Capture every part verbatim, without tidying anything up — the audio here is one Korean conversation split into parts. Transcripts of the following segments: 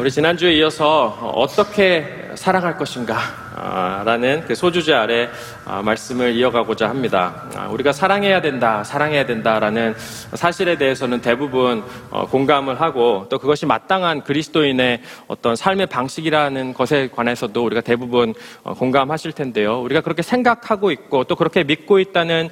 우리 지난주에 이어서 어떻게 사랑할 것인가 라는 그 소주제 아래 말씀을 이어가고자 합니다. 우리가 사랑해야 된다, 사랑해야 된다라는 사실에 대해서는 대부분 공감을 하고, 또 그것이 마땅한 그리스도인의 어떤 삶의 방식이라는 것에 관해서도 우리가 대부분 공감하실 텐데요. 우리가 그렇게 생각하고 있고 또 그렇게 믿고 있다는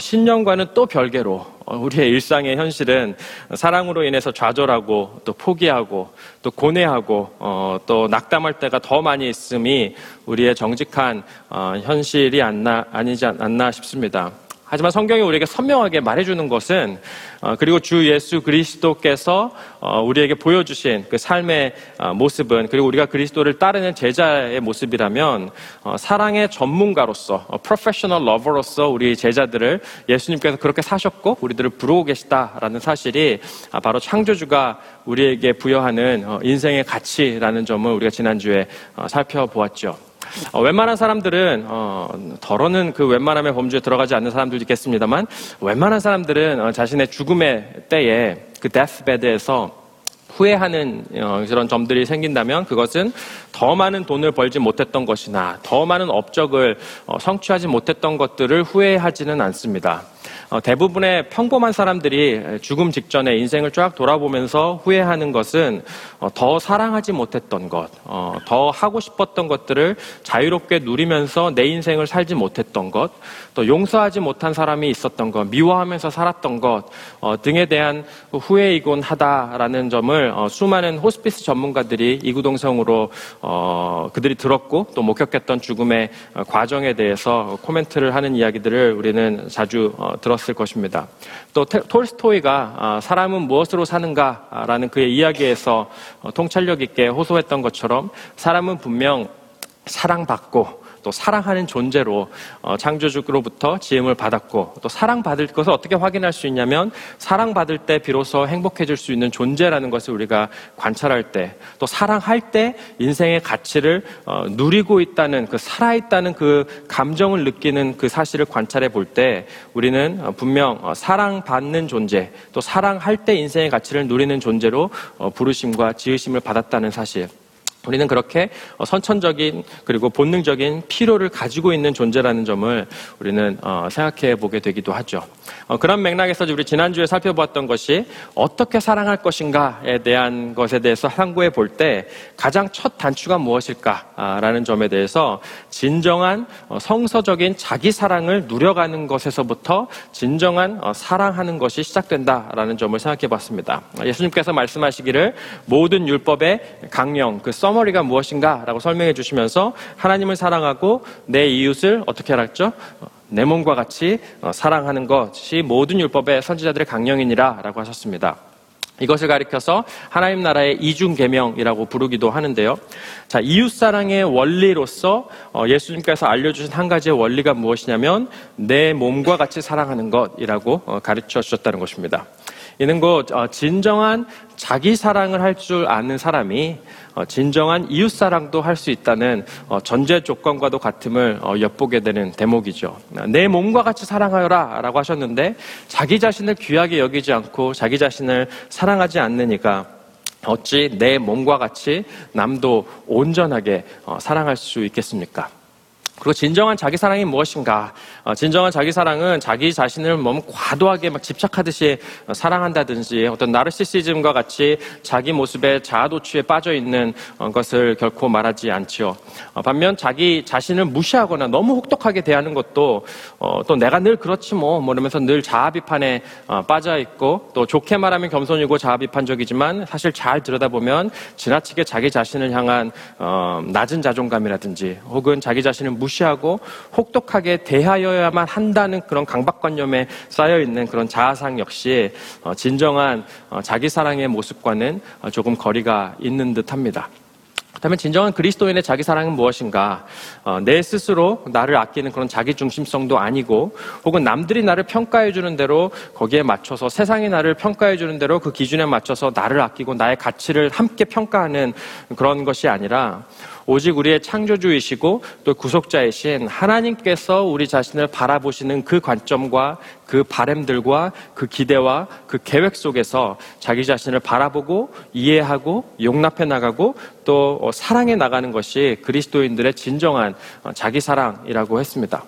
신념과는 또 별개로 우리의 일상의 현실은 사랑으로 인해서 좌절하고 또 포기하고 또 고뇌하고 어, 또 낙담할 때가 더 많이 있음이 우리의 정직한 어, 현실이 안나, 아니지 않나 싶습니다. 하지만 성경이 우리에게 선명하게 말해주는 것은 어, 그리고 주 예수 그리스도께서 어, 우리에게 보여주신 그 삶의 어, 모습은, 그리고 우리가 그리스도를 따르는 제자의 모습이라면 어, 사랑의 전문가로서, 어, 프로페셔널 러버로서 우리 제자들을 예수님께서 그렇게 사셨고 우리들을 부르고 계시다라는 사실이 아, 바로 창조주가 우리에게 부여하는 어, 인생의 가치라는 점을 우리가 지난주에 어, 살펴보았죠. 어, 웬만한 사람들은 어, 더러는 그 웬만함의 범주에 들어가지 않는 사람들도 있겠습니다만, 웬만한 사람들은 어, 자신의 죽음의 때에 그 데스베드에서 후회하는 어, 그런 점들이 생긴다면 그것은 더 많은 돈을 벌지 못했던 것이나 더 많은 업적을 어, 성취하지 못했던 것들을 후회하지는 않습니다. 어, 대부분의 평범한 사람들이 죽음 직전에 인생을 쫙 돌아보면서 후회하는 것은 어, 더 사랑하지 못했던 것, 어, 더 하고 싶었던 것들을 자유롭게 누리면서 내 인생을 살지 못했던 것, 또 용서하지 못한 사람이 있었던 것, 미워하면서 살았던 것 어, 등에 대한 후회이곤 하다라는 점을 어, 수많은 호스피스 전문가들이 이구동성으로 어, 그들이 들었고 또 목격했던 죽음의 어, 과정에 대해서 코멘트를 하는 이야기들을 우리는 자주 어, 들었을 것입니다. 또 톨스토이가 사람은 무엇으로 사는가라는 그의 이야기에서 통찰력 있게 호소했던 것처럼 사람은 분명 사랑받고 또 사랑하는 존재로 창조주로부터 지음을 받았고, 또 사랑받을 것을 어떻게 확인할 수 있냐면 사랑받을 때 비로소 행복해질 수 있는 존재라는 것을 우리가 관찰할 때, 또 사랑할 때 인생의 가치를 누리고 있다는, 그 살아있다는 그 감정을 느끼는 그 사실을 관찰해 볼 때 우리는 분명 사랑받는 존재, 또 사랑할 때 인생의 가치를 누리는 존재로 부르심과 지으심을 받았다는 사실, 우리는 그렇게 선천적인 그리고 본능적인 필요를 가지고 있는 존재라는 점을 우리는 생각해 보게 되기도 하죠. 그런 맥락에서 우리 지난주에 살펴보았던 것이 어떻게 사랑할 것인가에 대한 것에 대해서 상고해 볼 때 가장 첫 단추가 무엇일까라는 점에 대해서 진정한 성서적인 자기 사랑을 누려가는 것에서부터 진정한 사랑하는 것이 시작된다라는 점을 생각해 봤습니다. 예수님께서 말씀하시기를 모든 율법의 강령, 그 써 머리가 무엇인가 라고 설명해 주시면서 하나님을 사랑하고 내 이웃을 어떻게 알았죠? 내 몸과 같이 사랑하는 것이 모든 율법의 선지자들의 강령이니라 라고 하셨습니다. 이것을 가리켜서 하나님 나라의 이중계명이라고 부르기도 하는데요. 자, 이웃사랑의 원리로서 예수님께서 알려주신 한 가지의 원리가 무엇이냐면 내 몸과 같이 사랑하는 것이라고 가르쳐 주셨다는 것입니다. 이는 곧 진정한 자기 사랑을 할 줄 아는 사람이 진정한 이웃 사랑도 할 수 있다는 전제 조건과도 같음을 엿보게 되는 대목이죠. 내 몸과 같이 사랑하여라 라고 하셨는데 자기 자신을 귀하게 여기지 않고 자기 자신을 사랑하지 않느니까 어찌 내 몸과 같이 남도 온전하게 사랑할 수 있겠습니까? 그리고 진정한 자기 사랑이 무엇인가? 진정한 자기 사랑은 자기 자신을 너무 과도하게 막 집착하듯이 사랑한다든지 어떤 나르시시즘과 같이 자기 모습에 자아도취에 빠져있는 것을 결코 말하지 않지요. 반면 자기 자신을 무시하거나 너무 혹독하게 대하는 것도 또 내가 늘 그렇지 뭐 이러면서 늘 자아비판에 빠져있고, 또 좋게 말하면 겸손이고 자아비판적이지만 사실 잘 들여다보면 지나치게 자기 자신을 향한 낮은 자존감이라든지 혹은 자기 자신을 무시하고 무시하고 혹독하게 대하여야만 한다는 그런 강박관념에 쌓여있는 그런 자아상 역시 진정한 자기사랑의 모습과는 조금 거리가 있는 듯합니다. 그렇다면 진정한 그리스도인의 자기사랑은 무엇인가? 어, 내 스스로 나를 아끼는 그런 자기중심성도 아니고, 혹은 남들이 나를 평가해주는 대로 거기에 맞춰서, 세상이 나를 평가해주는 대로 그 기준에 맞춰서 나를 아끼고 나의 가치를 함께 평가하는 그런 것이 아니라 오직 우리의 창조주이시고 또 구속자이신 하나님께서 우리 자신을 바라보시는 그 관점과 그 바램들과 그 기대와 그 계획 속에서 자기 자신을 바라보고 이해하고 용납해 나가고 또 사랑해 나가는 것이 그리스도인들의 진정한 자기 사랑이라고 했습니다.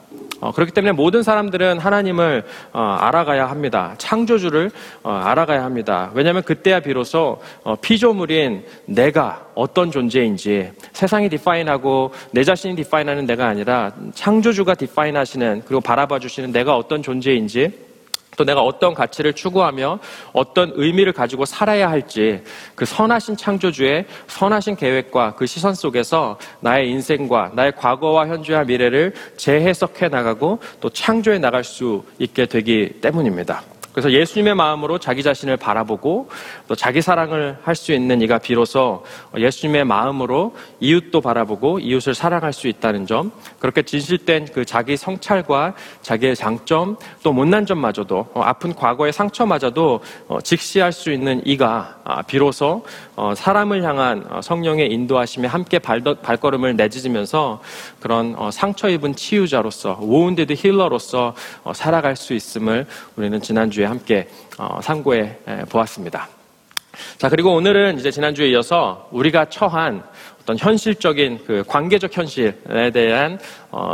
그렇기 때문에 모든 사람들은 하나님을 알아가야 합니다. 창조주를 알아가야 합니다. 왜냐하면 그때야 비로소 피조물인 내가 어떤 존재인지, 세상이 디파인하고 내 자신이 디파인하는 내가 아니라 창조주가 디파인하시는, 그리고 바라봐주시는 내가 어떤 존재인지, 또 내가 어떤 가치를 추구하며 어떤 의미를 가지고 살아야 할지, 그 선하신 창조주의 선하신 계획과 그 시선 속에서 나의 인생과 나의 과거와 현재와 미래를 재해석해 나가고 또 창조해 나갈 수 있게 되기 때문입니다. 그래서 예수님의 마음으로 자기 자신을 바라보고 또 자기 사랑을 할 수 있는 이가 비로소 예수님의 마음으로 이웃도 바라보고 이웃을 사랑할 수 있다는 점, 그렇게 진실된 그 자기 성찰과 자기의 장점, 또 못난 점마저도, 아픈 과거의 상처마저도 직시할 수 있는 이가 비로소 사람을 향한 성령의 인도하심에 함께 발걸음을 내딛으면서 그런 상처 입은 치유자로서, wounded 힐러로서 살아갈 수 있음을 우리는 지난주에 함께 상고해 보았습니다. 자, 그리고 오늘은 이제 지난주에 이어서 우리가 처한 어떤 현실적인 그 관계적 현실에 대한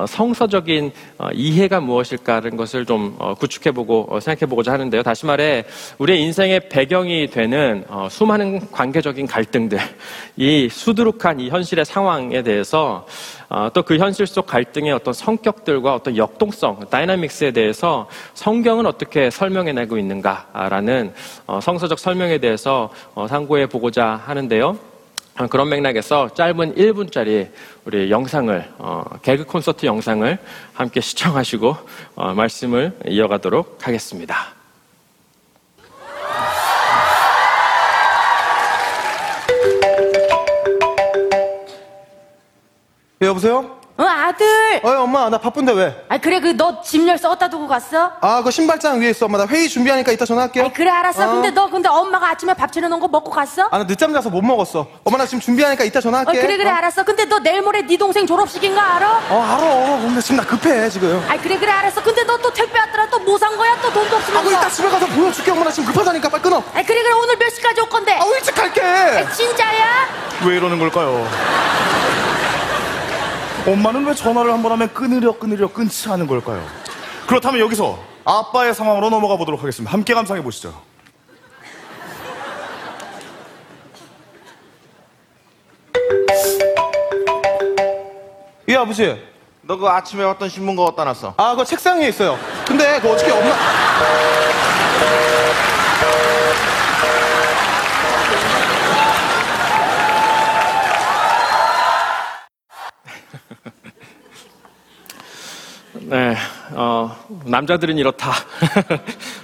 성서적인 이해가 무엇일까라는 것을 좀 구축해보고 생각해보고자 하는데요. 다시 말해 우리의 인생의 배경이 되는 수많은 관계적인 갈등들, 이 수두룩한 이 현실의 상황에 대해서, 또 그 현실 속 갈등의 어떤 성격들과 어떤 역동성, 다이나믹스에 대해서 성경은 어떻게 설명해내고 있는가라는 성서적 설명에 대해서 상고해보고자 하는데요. 그런 맥락에서 짧은 일 분짜리 우리 영상을, 어, 개그 콘서트 영상을 함께 시청하시고, 어, 말씀을 이어가도록 하겠습니다. 예, 여보세요? 어, 아들! 어, 엄마, 나 바쁜데 왜? 아, 그래, 그, 너 집 열쇠 어디다 두고 갔어? 아, 그 신발장 위에 있어. 엄마, 나 회의 준비하니까 이따 전화할게요. 아, 그래, 알았어. 어. 근데 너, 근데 엄마가 아침에 밥 차려놓은 거 먹고 갔어? 아, 나 늦잠 자서 못 먹었어. 엄마, 나 지금 준비하니까 이따 전화할게. 어, 그래, 그래, 어. 알았어. 근데 너 내일 모레 네 동생 졸업식인 거 알아? 어, 알아. 근데 지금 나 급해, 지금. 아, 그래, 그래, 알았어. 근데 너 또 택배 왔더라. 또 뭐 산 거야? 또 돈도 없으면서. 아, 그 이따 집에 가서 보여줄게. 엄마, 나 지금 급하다니까. 빨리 끊어. 아, 그래, 그래, 오늘 몇 시까지 올 건데? 아, 일찍 갈게. 아, 진짜야? 왜 이러는 걸까요? 엄마는 왜 전화를 한번 하면 끊으려 끊으려 끊지 않은 걸까요? 그렇다면 여기서 아빠의 상황으로 넘어가 보도록 하겠습니다. 함께 감상해 보시죠. 예, 아버지. 너 그 아침에 왔던 신문 그거 갖다 놨어. 아, 그거 책상 위에 있어요. 근데 그거 어떻게 엄마... 네, 어, 남자들은 이렇다.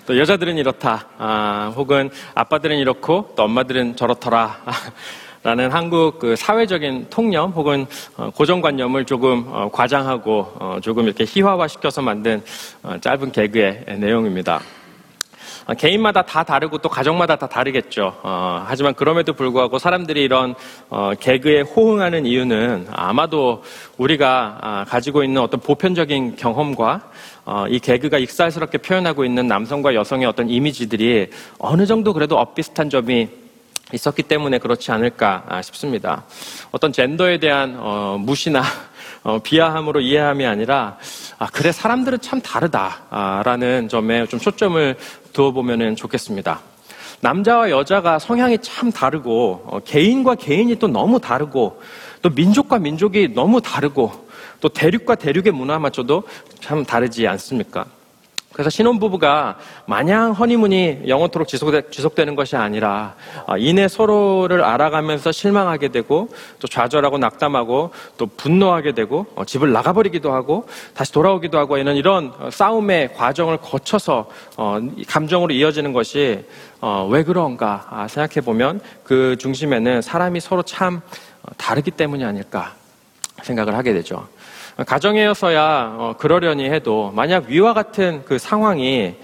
또 여자들은 이렇다. 아, 혹은 아빠들은 이렇고 또 엄마들은 저렇더라. 라는 한국 그 사회적인 통념 혹은 고정관념을 조금 과장하고 조금 이렇게 희화화시켜서 만든 짧은 개그의 내용입니다. 개인마다 다 다르고 또 가정마다 다 다르겠죠. 어, 하지만 그럼에도 불구하고 사람들이 이런 어, 개그에 호응하는 이유는 아마도 우리가 아, 가지고 있는 어떤 보편적인 경험과 어, 이 개그가 익살스럽게 표현하고 있는 남성과 여성의 어떤 이미지들이 어느 정도 그래도 엇비슷한 점이 있었기 때문에 그렇지 않을까 싶습니다. 어떤 젠더에 대한 어, 무시나 어, 비하함으로 이해함이 아니라, 아, 그래, 사람들은 참 다르다라는 점에 좀 초점을 두어보면 좋겠습니다. 남자와 여자가 성향이 참 다르고, 어, 개인과 개인이 또 너무 다르고, 또 민족과 민족이 너무 다르고, 또 대륙과 대륙의 문화마저도 참 다르지 않습니까? 그래서 신혼부부가 마냥 허니문이 영원토록 지속되, 지속되는 것이 아니라 이내 서로를 알아가면서 실망하게 되고 또 좌절하고 낙담하고 또 분노하게 되고 집을 나가버리기도 하고 다시 돌아오기도 하고 이런 이런 싸움의 과정을 거쳐서 감정으로 이어지는 것이 왜 그런가 생각해보면 그 중심에는 사람이 서로 참 다르기 때문이 아닐까 생각을 하게 되죠. 가정에서야 그러려니 해도 만약 위와 같은 그 상황이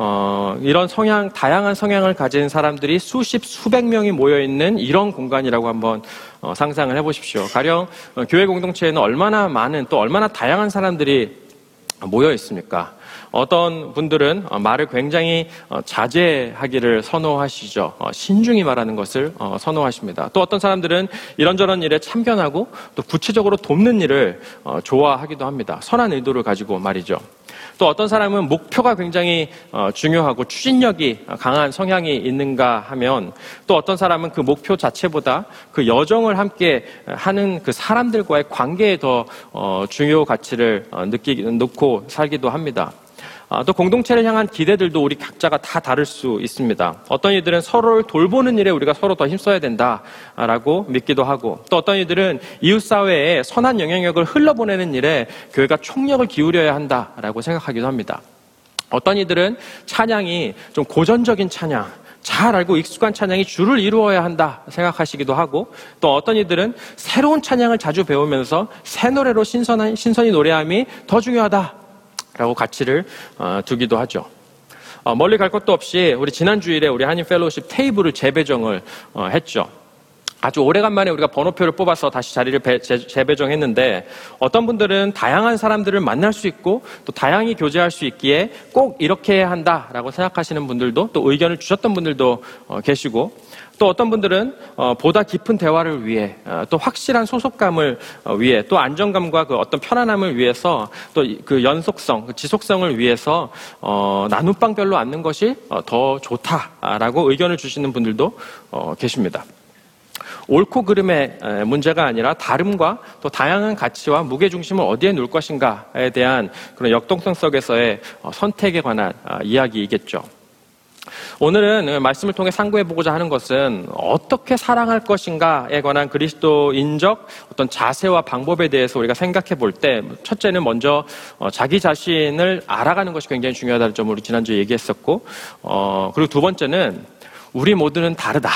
어, 이런 성향, 다양한 성향을 가진 사람들이 수십, 수백 명이 모여있는 이런 공간이라고 한번 어, 상상을 해보십시오. 가령 어, 교회 공동체에는 얼마나 많은, 또 얼마나 다양한 사람들이 모여있습니까? 어떤 분들은 말을 굉장히 자제하기를 선호하시죠. 신중히 말하는 것을 선호하십니다. 또 어떤 사람들은 이런저런 일에 참견하고 또 구체적으로 돕는 일을 좋아하기도 합니다. 선한 의도를 가지고 말이죠. 또 어떤 사람은 목표가 굉장히 중요하고 추진력이 강한 성향이 있는가 하면, 또 어떤 사람은 그 목표 자체보다 그 여정을 함께 하는 그 사람들과의 관계에 더 중요 가치를 느끼, 놓고 살기도 합니다. 또 공동체를 향한 기대들도 우리 각자가 다 다를 수 있습니다. 어떤 이들은 서로를 돌보는 일에 우리가 서로 더 힘써야 된다라고 믿기도 하고, 또 어떤 이들은 이웃사회에 선한 영향력을 흘러보내는 일에 교회가 총력을 기울여야 한다라고 생각하기도 합니다. 어떤 이들은 찬양이 좀 고전적인 찬양, 잘 알고 익숙한 찬양이 주를 이루어야 한다 생각하시기도 하고, 또 어떤 이들은 새로운 찬양을 자주 배우면서 새 노래로 신선한, 신선히 노래함이 더 중요하다 라고 가치를 두기도 하죠. 멀리 갈 것도 없이 우리 지난 주일에 우리 한인 펠로우십 테이블을 재배정을 했죠. 아주 오래간만에 우리가 번호표를 뽑아서 다시 자리를 배, 재, 재배정했는데, 어떤 분들은 다양한 사람들을 만날 수 있고 또 다양히 교제할 수 있기에 꼭 이렇게 해야 한다라고 생각하시는 분들도, 또 의견을 주셨던 분들도 어, 계시고, 또 어떤 분들은 어, 보다 깊은 대화를 위해, 어, 또 확실한 소속감을 어, 위해, 또 안정감과 그 어떤 편안함을 위해서, 또 그 연속성, 그 지속성을 위해서 어, 나눔방별로 앉는 것이 어, 더 좋다라고 의견을 주시는 분들도 어, 계십니다. 옳고 그름의 문제가 아니라 다름과 또 다양한 가치와 무게중심을 어디에 놓을 것인가에 대한 그런 역동성 속에서의 선택에 관한 이야기이겠죠. 오늘은 말씀을 통해 상고해보고자 하는 것은 어떻게 사랑할 것인가에 관한 그리스도인적 어떤 자세와 방법에 대해서 우리가 생각해 볼 때, 첫째는 먼저 자기 자신을 알아가는 것이 굉장히 중요하다는 점을 우리 지난주에 얘기했었고, 어, 그리고 두 번째는 우리 모두는 다르다.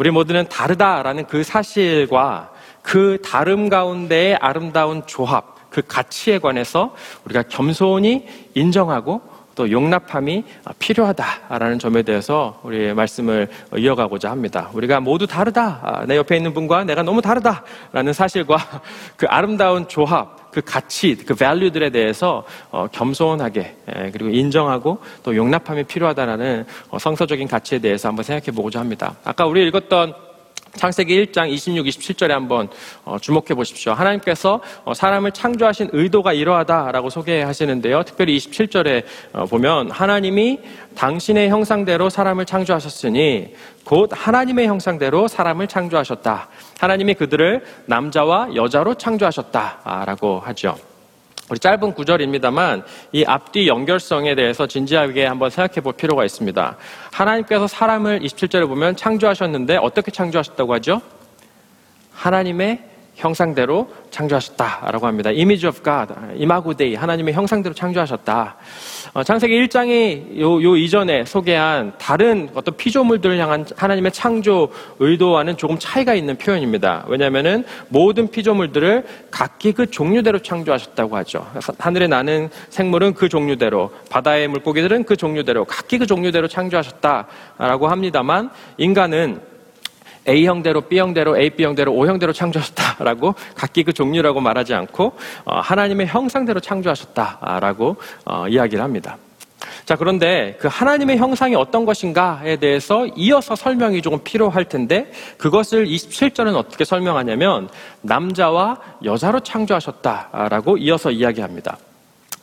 우리 모두는 다르다라는 그 사실과 그 다름 가운데의 아름다운 조합, 그 가치에 관해서 우리가 겸손히 인정하고 또 용납함이 필요하다라는 점에 대해서 우리의 말씀을 이어가고자 합니다. 우리가 모두 다르다, 내 옆에 있는 분과 내가 너무 다르다라는 사실과 그 아름다운 조합, 그 가치, 그 value들에 대해서 겸손하게, 그리고 인정하고 또 용납함이 필요하다라는 성서적인 가치에 대해서 한번 생각해 보고자 합니다. 아까 우리 읽었던 창세기 일 장 이십육, 이십칠 절에 한번 주목해 보십시오. 하나님께서 사람을 창조하신 의도가 이러하다라고 소개하시는데요. 특별히 이십칠 절에 보면, 하나님이 당신의 형상대로 사람을 창조하셨으니 곧 하나님의 형상대로 사람을 창조하셨다. 하나님이 그들을 남자와 여자로 창조하셨다라고 하죠. 우리 짧은 구절입니다만 이 앞뒤 연결성에 대해서 진지하게 한번 생각해 볼 필요가 있습니다. 하나님께서 사람을 이십칠 절에 보면 창조하셨는데 어떻게 창조하셨다고 하죠? 하나님의 형상대로 창조하셨다라고 합니다. Image of God, 이마고 데이, 하나님의 형상대로 창조하셨다. 어, 창세기 일 장이 요, 요 이전에 소개한 다른 어떤 피조물들을 향한 하나님의 창조 의도와는 조금 차이가 있는 표현입니다. 왜냐하면은 모든 피조물들을 각기 그 종류대로 창조하셨다고 하죠. 하늘에 나는 생물은 그 종류대로, 바다의 물고기들은 그 종류대로, 각기 그 종류대로 창조하셨다라고 합니다만, 인간은 A형대로, B형대로, 에이, 비형대로, O형대로 창조하셨다라고 각기 그 종류라고 말하지 않고 하나님의 형상대로 창조하셨다라고 이야기를 합니다. 자, 그런데 그 하나님의 형상이 어떤 것인가에 대해서 이어서 설명이 조금 필요할 텐데, 그것을 이십칠 절은 어떻게 설명하냐면 남자와 여자로 창조하셨다라고 이어서 이야기합니다.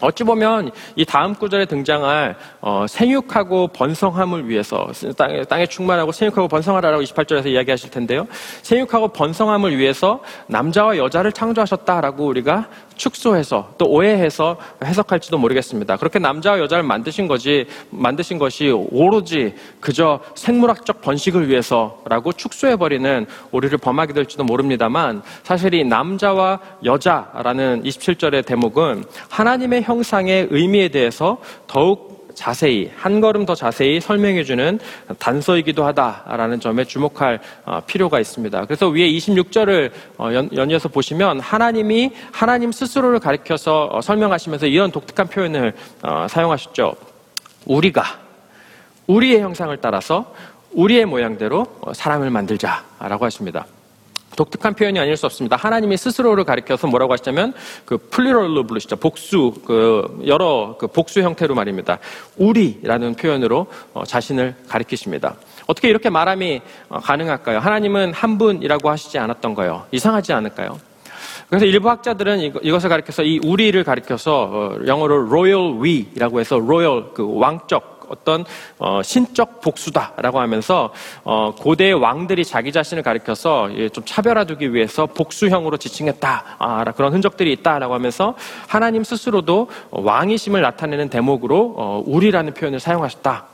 어찌 보면 이 다음 구절에 등장할 어, 생육하고 번성함을 위해서, 땅에, 땅에 충만하고 생육하고 번성하라라고 이십팔 절에서 이야기하실 텐데요. 생육하고 번성함을 위해서 남자와 여자를 창조하셨다라고 우리가 축소해서 또 오해해서 해석할지도 모르겠습니다. 그렇게 남자와 여자를 만드신 거지, 만드신 것이 오로지 그저 생물학적 번식을 위해서라고 축소해버리는 오류를 범하게 될지도 모릅니다만, 사실 이 남자와 여자라는 이십칠 절의 대목은 하나님의 형상의 의미에 대해서 더욱 자세히, 한 걸음 더 자세히 설명해주는 단서이기도 하다라는 점에 주목할 필요가 있습니다. 그래서 위에 이십육 절을 연이어서 보시면 하나님이 하나님 스스로를 가리켜서 설명하시면서 이런 독특한 표현을 사용하셨죠. 우리가 우리의 형상을 따라서 우리의 모양대로 사람을 만들자라고 하십니다. 독특한 표현이 아닐 수 없습니다. 하나님이 스스로를 가리켜서 뭐라고 하시냐면 그 플루럴로 부르시죠. 복수, 그 여러 그 복수 형태로 말입니다. 우리라는 표현으로 자신을 가리키십니다. 어떻게 이렇게 말함이 가능할까요? 하나님은 한 분이라고 하시지 않았던가요? 이상하지 않을까요? 그래서 일부 학자들은 이것을 가리켜서 이 우리를 가리켜서 영어로 royal we라고 해서 royal 그 왕적 어떤 어, 신적 복수다라고 하면서 어, 고대의 왕들이 자기 자신을 가리켜서 예, 좀 차별화두기 위해서 복수형으로 지칭했다, 아, 그런 흔적들이 있다라고 하면서 하나님 스스로도 왕이심을 나타내는 대목으로 어, 우리라는 표현을 사용하셨다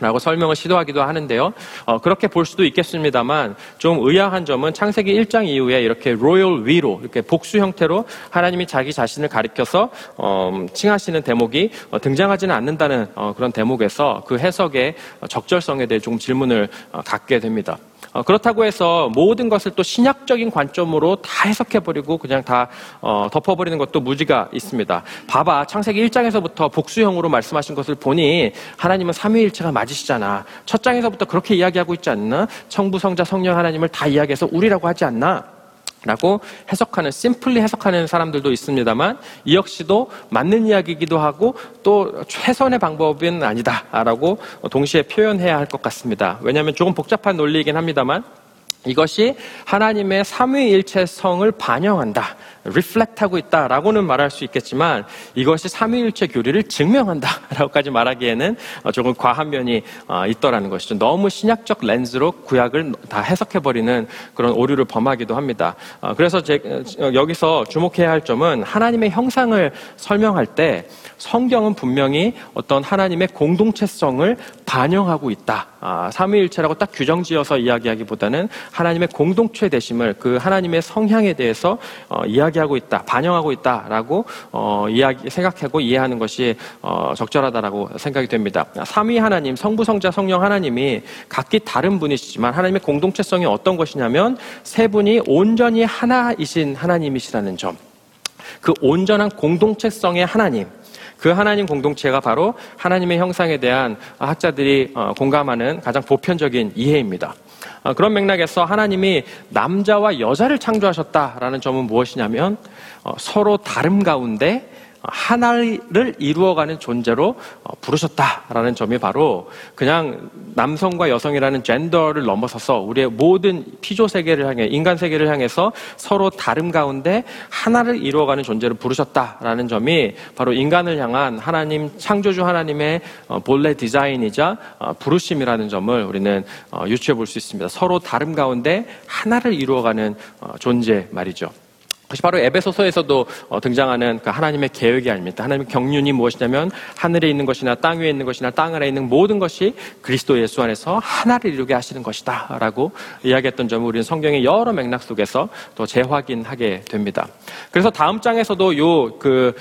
라고 설명을 시도하기도 하는데요. 어, 그렇게 볼 수도 있겠습니다만 좀 의아한 점은 창세기 일 장 이후에 이렇게 로열 위로 이렇게 복수 형태로 하나님이 자기 자신을 가리켜서 어, 칭하시는 대목이 어, 등장하지는 않는다는 어, 그런 대목에서 그 해석의 적절성에 대해 조금 질문을 어, 갖게 됩니다. 어, 그렇다고 해서 모든 것을 또 신약적인 관점으로 다 해석해버리고 그냥 다 어, 덮어버리는 것도 무지가 있습니다. 봐봐, 창세기 일 장에서부터 복수형으로 말씀하신 것을 보니 하나님은 삼위일체가 맞으시잖아. 첫 장에서부터 그렇게 이야기하고 있지 않나? 성부, 성자, 성령 하나님을 다 이야기해서 우리라고 하지 않나? 라고 해석하는, 심플리 해석하는 사람들도 있습니다만 이 역시도 맞는 이야기이기도 하고 또 최선의 방법은 아니다라고 동시에 표현해야 할 것 같습니다. 왜냐하면 조금 복잡한 논리이긴 합니다만 이것이 하나님의 삼위일체성을 반영한다, reflect하고 있다라고는 말할 수 있겠지만 이것이 삼위일체 교리를 증명한다라고까지 말하기에는 조금 과한 면이 있더라는 것이죠. 너무 신약적 렌즈로 구약을 다 해석해버리는 그런 오류를 범하기도 합니다. 그래서 여기서 주목해야 할 점은 하나님의 형상을 설명할 때 성경은 분명히 어떤 하나님의 공동체성을 반영하고 있다, 아, 삼위일체라고 딱 규정지어서 이야기하기보다는 하나님의 공동체 되심을, 그 하나님의 성향에 대해서 어, 이야기하고 있다, 반영하고 있다라고 어, 이야기, 생각하고 이해하는 것이 어, 적절하다라고 생각이 됩니다. 삼위 하나님, 성부, 성자, 성령 하나님이 각기 다른 분이시지만 하나님의 공동체성이 어떤 것이냐면 세 분이 온전히 하나이신 하나님이시라는 점, 그 온전한 공동체성의 하나님, 그 하나님 공동체가 바로 하나님의 형상에 대한 학자들이 공감하는 가장 보편적인 이해입니다. 그런 맥락에서 하나님이 남자와 여자를 창조하셨다라는 점은 무엇이냐면 서로 다름 가운데 하나를 이루어가는 존재로 부르셨다라는 점이 바로 그냥 남성과 여성이라는 젠더를 넘어서서 우리의 모든 피조세계를 향해, 인간세계를 향해서 서로 다름 가운데 하나를 이루어가는 존재로 부르셨다라는 점이 바로 인간을 향한 하나님, 창조주 하나님의 본래 디자인이자 부르심이라는 점을 우리는 유추해 볼 수 있습니다. 서로 다름 가운데 하나를 이루어가는 존재 말이죠. 그것이 바로 에베소서에서도 등장하는 하나님의 계획이 아닙니다. 하나님의 경륜이 무엇이냐면 하늘에 있는 것이나 땅 위에 있는 것이나 땅 아래에 있는 모든 것이 그리스도 예수 안에서 하나를 이루게 하시는 것이다 라고 이야기했던 점을 우리는 성경의 여러 맥락 속에서 또 재확인하게 됩니다. 그래서 다음 장에서도 요 그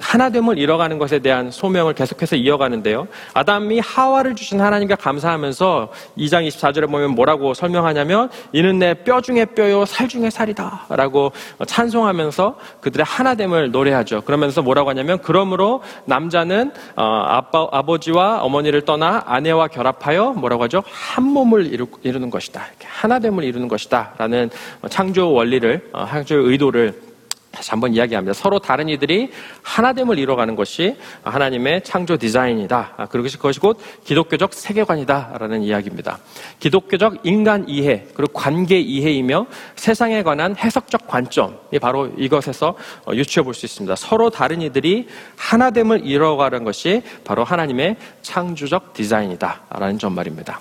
하나됨을 이뤄가는 것에 대한 소명을 계속해서 이어가는데요, 아담이 하와를 주신 하나님께 감사하면서 이 장 이십사 절에 보면 뭐라고 설명하냐면 이는 내 뼈 중에 뼈요 살 중에 살이다 라고 찬 찬송하면서 그들의 하나됨을 노래하죠. 그러면서 뭐라고 하냐면 그러므로 남자는 아빠, 아버지와 어머니를 떠나 아내와 결합하여 뭐라고 하죠? 한 몸을 이루, 이루는 것이다. 이렇게 하나됨을 이루는 것이다 라는 창조 원리를, 창조 의도를 다시 한번 이야기합니다. 서로 다른 이들이 하나됨을 이뤄가는 것이 하나님의 창조 디자인이다. 그것이 곧 기독교적 세계관이다라는 이야기입니다. 기독교적 인간 이해, 그리고 관계 이해이며 세상에 관한 해석적 관점이 바로 이것에서 유추해 볼 수 있습니다. 서로 다른 이들이 하나됨을 이뤄가는 것이 바로 하나님의 창조적 디자인이다라는 점 말입니다.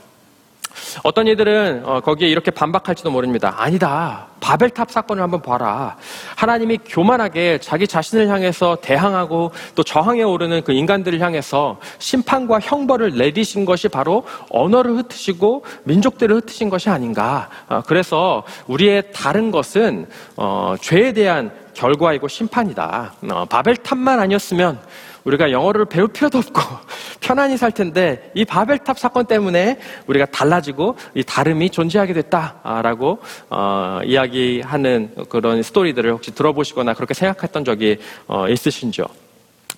어떤 이들은 거기에 이렇게 반박할지도 모릅니다. 아니다, 바벨탑 사건을 한번 봐라. 하나님이 교만하게 자기 자신을 향해서 대항하고 또 저항에 오르는 그 인간들을 향해서 심판과 형벌을 내리신 것이 바로 언어를 흩으시고 민족들을 흩으신 것이 아닌가. 그래서 우리의 다른 것은 어, 죄에 대한 결과이고 심판이다. 어, 바벨탑만 아니었으면 우리가 영어를 배울 필요도 없고 편안히 살 텐데 이 바벨탑 사건 때문에 우리가 달라지고 이 다름이 존재하게 됐다라고 어, 이야기하는 그런 스토리들을 혹시 들어보시거나 그렇게 생각했던 적이 어, 있으신지요?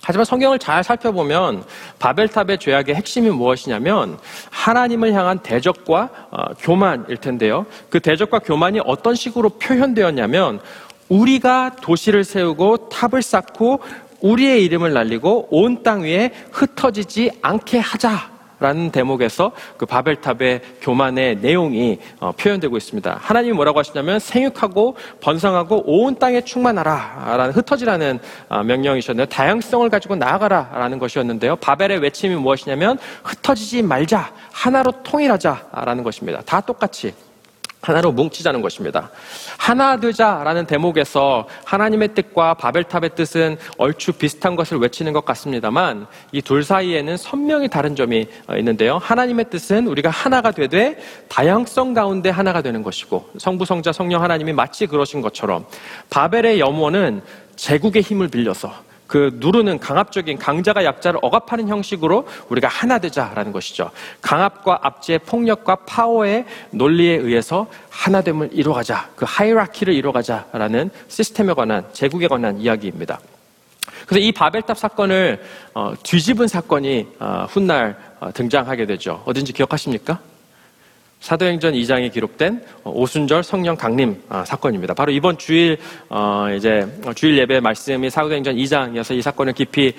하지만 성경을 잘 살펴보면 바벨탑의 죄악의 핵심이 무엇이냐면 하나님을 향한 대적과 교만일 텐데요. 그 대적과 교만이 어떤 식으로 표현되었냐면 우리가 도시를 세우고 탑을 쌓고 우리의 이름을 날리고 온 땅 위에 흩어지지 않게 하자라는 대목에서 그 바벨탑의 교만의 내용이 표현되고 있습니다. 하나님이 뭐라고 하시냐면 생육하고 번성하고 온 땅에 충만하라 라는 흩어지라는 명령이셨는데 다양성을 가지고 나아가라 라는 것이었는데요. 바벨의 외침이 무엇이냐면 흩어지지 말자, 하나로 통일하자 라는 것입니다. 다 똑같이 하나로 뭉치자는 것입니다. 하나 되자라는 대목에서 하나님의 뜻과 바벨탑의 뜻은 얼추 비슷한 것을 외치는 것 같습니다만 이 둘 사이에는 선명히 다른 점이 있는데요. 하나님의 뜻은 우리가 하나가 되되 다양성 가운데 하나가 되는 것이고 성부, 성자, 성령 하나님이 마치 그러신 것처럼 바벨의 염원은 제국의 힘을 빌려서 그 누르는 강압적인 강자가 약자를 억압하는 형식으로 우리가 하나 되자라는 것이죠. 강압과 압제, 폭력과 파워의 논리에 의해서 하나됨을 이루어가자, 그 하이라키를 이루어가자라는 시스템에 관한, 제국에 관한 이야기입니다. 그래서 이 바벨탑 사건을 어, 뒤집은 사건이 어, 훗날 어, 등장하게 되죠. 어딘지 기억하십니까? 사도행전 이 장에 기록된 오순절 성령 강림 사건입니다. 바로 이번 주일 어 이제 주일 예배 말씀이 사도행전 이 장이어서 이 사건을 깊이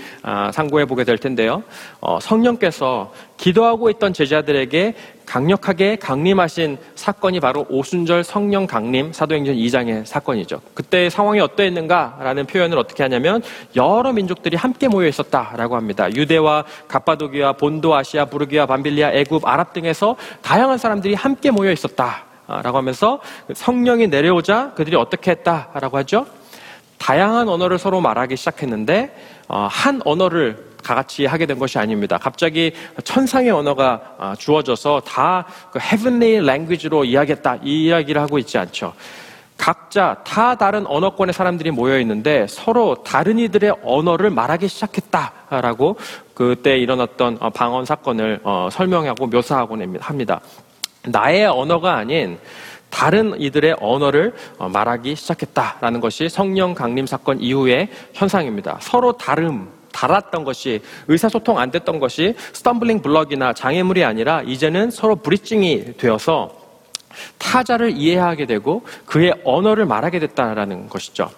상고해 보게 될 텐데요. 어 성령께서 기도하고 있던 제자들에게 강력하게 강림하신 사건이 바로 오순절 성령 강림 사도행전 이 장의 사건이죠. 그때의 상황이 어떠했는가라는 표현을 어떻게 하냐면 여러 민족들이 함께 모여 있었다라고 합니다. 유대와 갑바도기아, 본도, 아시아, 부르기아, 밤빌리아, 애굽, 아랍 등에서 다양한 사람들이 함께 모여 있었다라고 하면서 성령이 내려오자 그들이 어떻게 했다라고 하죠? 다양한 언어를 서로 말하기 시작했는데 한 언어를 다 같이 하게 된 것이 아닙니다. 갑자기 천상의 언어가 주어져서 다 그 heavenly language로 이야기했다 이 이야기를 하고 있지 않죠. 각자 다 다른 언어권의 사람들이 모여 있는데 서로 다른 이들의 언어를 말하기 시작했다라고 그때 일어났던 방언 사건을 설명하고 묘사하고 합니다. 나의 언어가 아닌 다른 이들의 언어를 말하기 시작했다라는 것이 성령 강림 사건 이후의 현상입니다. 서로 다름 달았던 것이, 의사소통 안 됐던 것이 스텀블링 블럭이나 장애물이 아니라 이제는 서로 브리징이 되어서 타자를 이해하게 되고 그의 언어를 말하게 됐다라는 것이죠.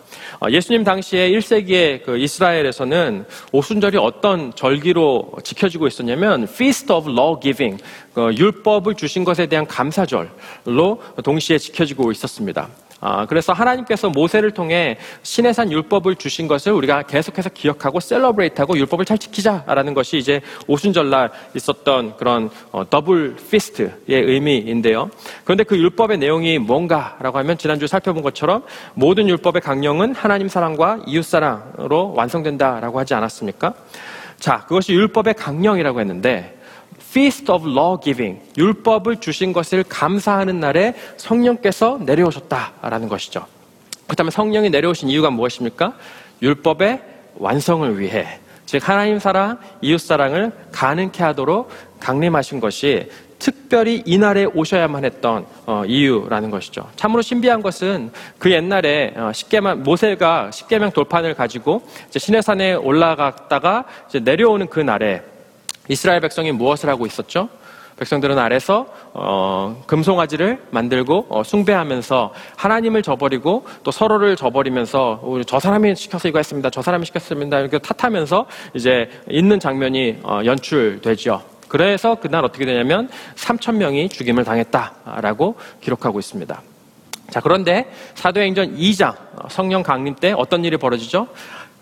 예수님 당시에 일 세기의 그 이스라엘에서는 오순절이 어떤 절기로 지켜지고 있었냐면 Feast of Law Giving, 그 율법을 주신 것에 대한 감사절로 동시에 지켜지고 있었습니다. 아, 그래서 하나님께서 모세를 통해 시내산 율법을 주신 것을 우리가 계속해서 기억하고 셀러브레이트하고 율법을 잘 지키자라는 것이 이제 오순절날 있었던 그런 어, 더블 피스트의 의미인데요. 그런데 그 율법의 내용이 뭔가라고 하면 지난주 살펴본 것처럼 모든 율법의 강령은 하나님 사랑과 이웃 사랑으로 완성된다라고 하지 않았습니까? 자, 그것이 율법의 강령이라고 했는데 Feast of Law Giving, 율법을 주신 것을 감사하는 날에 성령께서 내려오셨다라는 것이죠. 그렇다면 성령이 내려오신 이유가 무엇입니까? 율법의 완성을 위해, 즉 하나님 사랑, 이웃 사랑을 가능케 하도록 강림하신 것이 특별히 이날에 오셔야만 했던 이유라는 것이죠. 참으로 신비한 것은 그 옛날에 십계명, 모세가 십계명 돌판을 가지고 이제 시내산에 올라갔다가 이제 내려오는 그 날에 이스라엘 백성이 무엇을 하고 있었죠? 백성들은 아래서 어, 금송아지를 만들고 어, 숭배하면서 하나님을 저버리고 또 서로를 저버리면서 우리 저 사람이 시켜서 이거 했습니다, 저 사람이 시켰습니다 이렇게 탓하면서 이제 있는 장면이 어, 연출되죠. 그래서 그날 어떻게 되냐면 삼천 명이 죽임을 당했다라고 기록하고 있습니다. 자, 그런데 사도행전 이 장 성령 강림 때 어떤 일이 벌어지죠?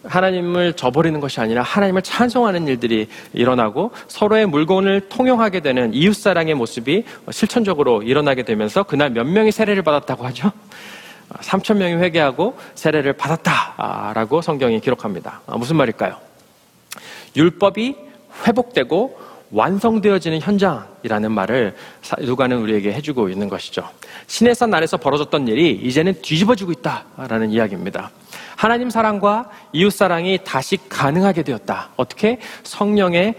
하나님을 저버리는 것이 아니라 하나님을 찬송하는 일들이 일어나고 서로의 물건을 통용하게 되는 이웃사랑의 모습이 실천적으로 일어나게 되면서 그날 몇 명이 세례를 받았다고 하죠? 삼천 명이 회개하고 세례를 받았다라고 성경이 기록합니다. 무슨 말일까요? 율법이 회복되고 완성되어지는 현장이라는 말을 누가는 우리에게 해주고 있는 것이죠. 시내산 안에서 벌어졌던 일이 이제는 뒤집어지고 있다라는 이야기입니다. 하나님 사랑과 이웃 사랑이 다시 가능하게 되었다. 어떻게? 성령의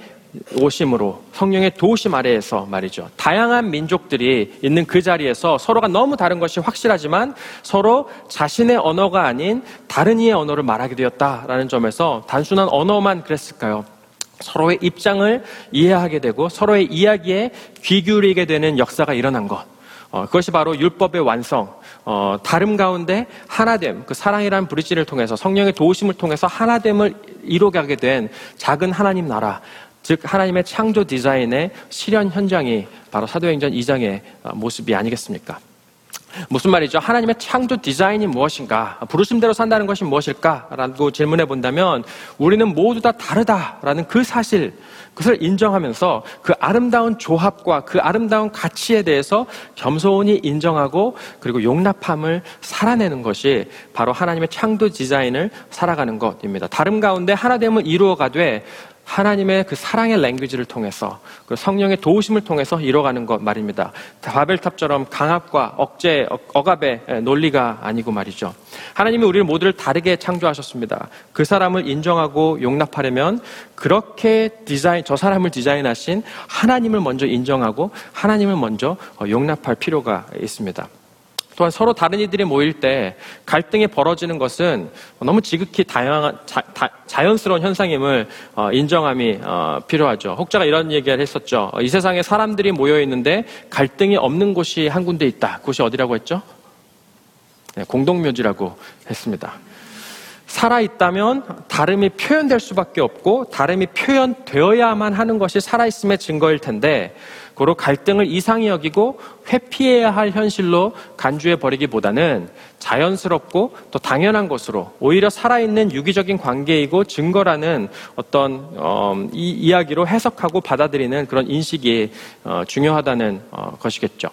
오심으로 성령의 도우심 아래에서 말이죠. 다양한 민족들이 있는 그 자리에서 서로가 너무 다른 것이 확실하지만 서로 자신의 언어가 아닌 다른 이의 언어를 말하게 되었다라는 점에서 단순한 언어만 그랬을까요? 서로의 입장을 이해하게 되고 서로의 이야기에 귀 기울이게 되는 역사가 일어난 것. 어, 그것이 바로 율법의 완성, 어, 다름 가운데 하나됨, 그 사랑이란 브릿지를 통해서 성령의 도우심을 통해서 하나됨을 이루게 된 작은 하나님 나라, 즉 하나님의 창조 디자인의 실현 현장이 바로 사도행전 이 장의 모습이 아니겠습니까? 무슨 말이죠? 하나님의 창조 디자인이 무엇인가? 부르심대로 산다는 것이 무엇일까? 라고 질문해 본다면 우리는 모두 다 다르다라는 그 사실, 그것을 인정하면서 그 아름다운 조합과 그 아름다운 가치에 대해서 겸손히 인정하고 그리고 용납함을 살아내는 것이 바로 하나님의 창조 디자인을 살아가는 것입니다. 다름 가운데 하나됨을 이루어가되 하나님의 그 사랑의 랭귀지를 통해서 그 성령의 도우심을 통해서 이뤄가는 것 말입니다. 바벨탑처럼 강압과 억제, 억압의 논리가 아니고 말이죠. 하나님이 우리를 모두를 다르게 창조하셨습니다. 그 사람을 인정하고 용납하려면 그렇게 디자인, 저 사람을 디자인하신 하나님을 먼저 인정하고 하나님을 먼저 용납할 필요가 있습니다. 또한 서로 다른 이들이 모일 때 갈등이 벌어지는 것은 너무 지극히 다양한 자, 다, 자연스러운 현상임을 어, 인정함이 어, 필요하죠. 혹자가 이런 얘기를 했었죠. 이 세상에 사람들이 모여 있는데 갈등이 없는 곳이 한 군데 있다. 그곳이 어디라고 했죠? 네, 공동묘지라고 했습니다. 살아있다면 다름이 표현될 수밖에 없고 다름이 표현되어야만 하는 것이 살아있음의 증거일 텐데 고로 갈등을 이상히 여기고 회피해야 할 현실로 간주해버리기보다는 자연스럽고 또 당연한 것으로 오히려 살아있는 유기적인 관계이고 증거라는 어떤 어, 이 이야기로 해석하고 받아들이는 그런 인식이 어, 중요하다는 어, 것이겠죠.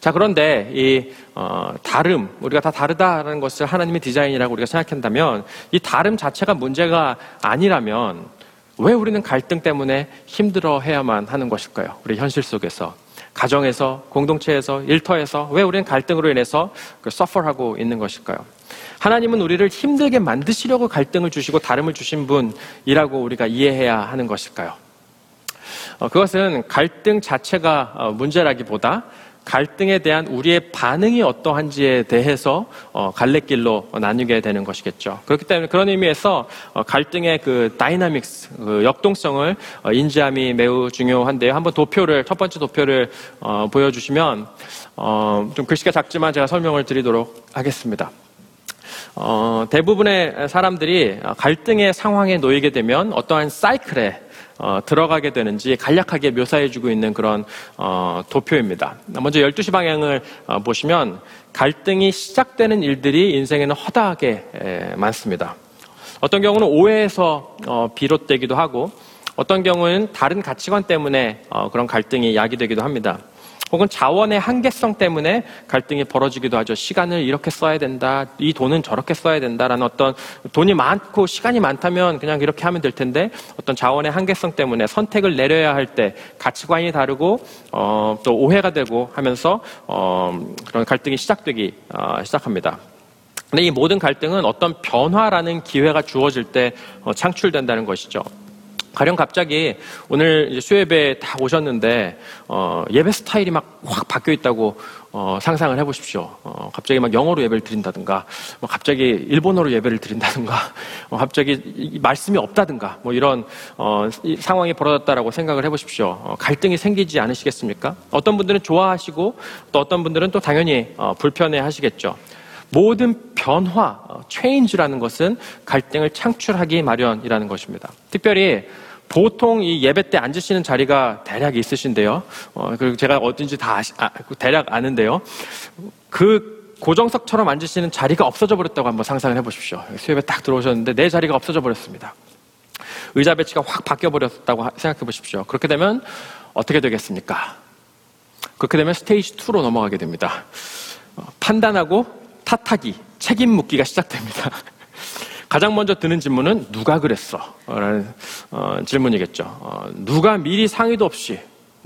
자, 그런데 이 어, 다름, 우리가 다 다르다라는 것을 하나님의 디자인이라고 우리가 생각한다면 이 다름 자체가 문제가 아니라면 왜 우리는 갈등 때문에 힘들어해야만 하는 것일까요? 우리 현실 속에서, 가정에서, 공동체에서, 일터에서 왜 우리는 갈등으로 인해서 서퍼하고 있는 것일까요? 하나님은 우리를 힘들게 만드시려고 갈등을 주시고 다름을 주신 분이라고 우리가 이해해야 하는 것일까요? 어, 그것은 갈등 자체가 문제라기보다 갈등에 대한 우리의 반응이 어떠한지에 대해서 갈래길로 나누게 되는 것이겠죠. 그렇기 때문에 그런 의미에서 갈등의 그 다이나믹스, 그 역동성을 인지함이 매우 중요한데요. 한번 도표를, 첫 번째 도표를 보여주시면 좀 글씨가 작지만 제가 설명을 드리도록 하겠습니다. 대부분의 사람들이 갈등의 상황에 놓이게 되면 어떠한 사이클에 어, 들어가게 되는지 간략하게 묘사해주고 있는 그런 어, 도표입니다. 먼저 열두 시 방향을 어, 보시면 갈등이 시작되는 일들이 인생에는 허다하게 에, 많습니다. 어떤 경우는 오해에서 어, 비롯되기도 하고 어떤 경우는 다른 가치관 때문에 어, 그런 갈등이 야기되기도 합니다. 혹은 자원의 한계성 때문에 갈등이 벌어지기도 하죠. 시간을 이렇게 써야 된다, 이 돈은 저렇게 써야 된다라는 어떤 돈이 많고 시간이 많다면 그냥 이렇게 하면 될 텐데 어떤 자원의 한계성 때문에 선택을 내려야 할 때 가치관이 다르고 어, 또 오해가 되고 하면서 어, 그런 갈등이 시작되기 어, 시작합니다. 근데 이 모든 갈등은 어떤 변화라는 기회가 주어질 때 어, 창출된다는 것이죠. 가령 갑자기 오늘 수요예배에 다 오셨는데 어, 예배 스타일이 막 확 바뀌어 있다고 어, 상상을 해보십시오. 어, 갑자기 막 영어로 예배를 드린다든가 뭐 갑자기 일본어로 예배를 드린다든가 어, 갑자기 이 말씀이 없다든가 뭐 이런 어, 이 상황이 벌어졌다라고 생각을 해보십시오. 어, 갈등이 생기지 않으시겠습니까? 어떤 분들은 좋아하시고 또 어떤 분들은 또 당연히 어, 불편해하시겠죠. 모든 변화, change라는 것은 갈등을 창출하기 마련이라는 것입니다. 특별히 보통 이 예배 때 앉으시는 자리가 대략 있으신데요. 어, 그리고 제가 어딘지 다 아시, 아, 대략 아는데요. 그 고정석처럼 앉으시는 자리가 없어져 버렸다고 한번 상상을 해보십시오. 수요예배 딱 들어오셨는데 내 자리가 없어져 버렸습니다. 의자 배치가 확 바뀌어 버렸다고 생각해 보십시오. 그렇게 되면 어떻게 되겠습니까? 그렇게 되면 스테이지 이로 넘어가게 됩니다. 어, 판단하고 탓하기, 책임 묻기가 시작됩니다. 가장 먼저 드는 질문은 누가 그랬어? 라는 어, 질문이겠죠. 어, 누가 미리 상의도 없이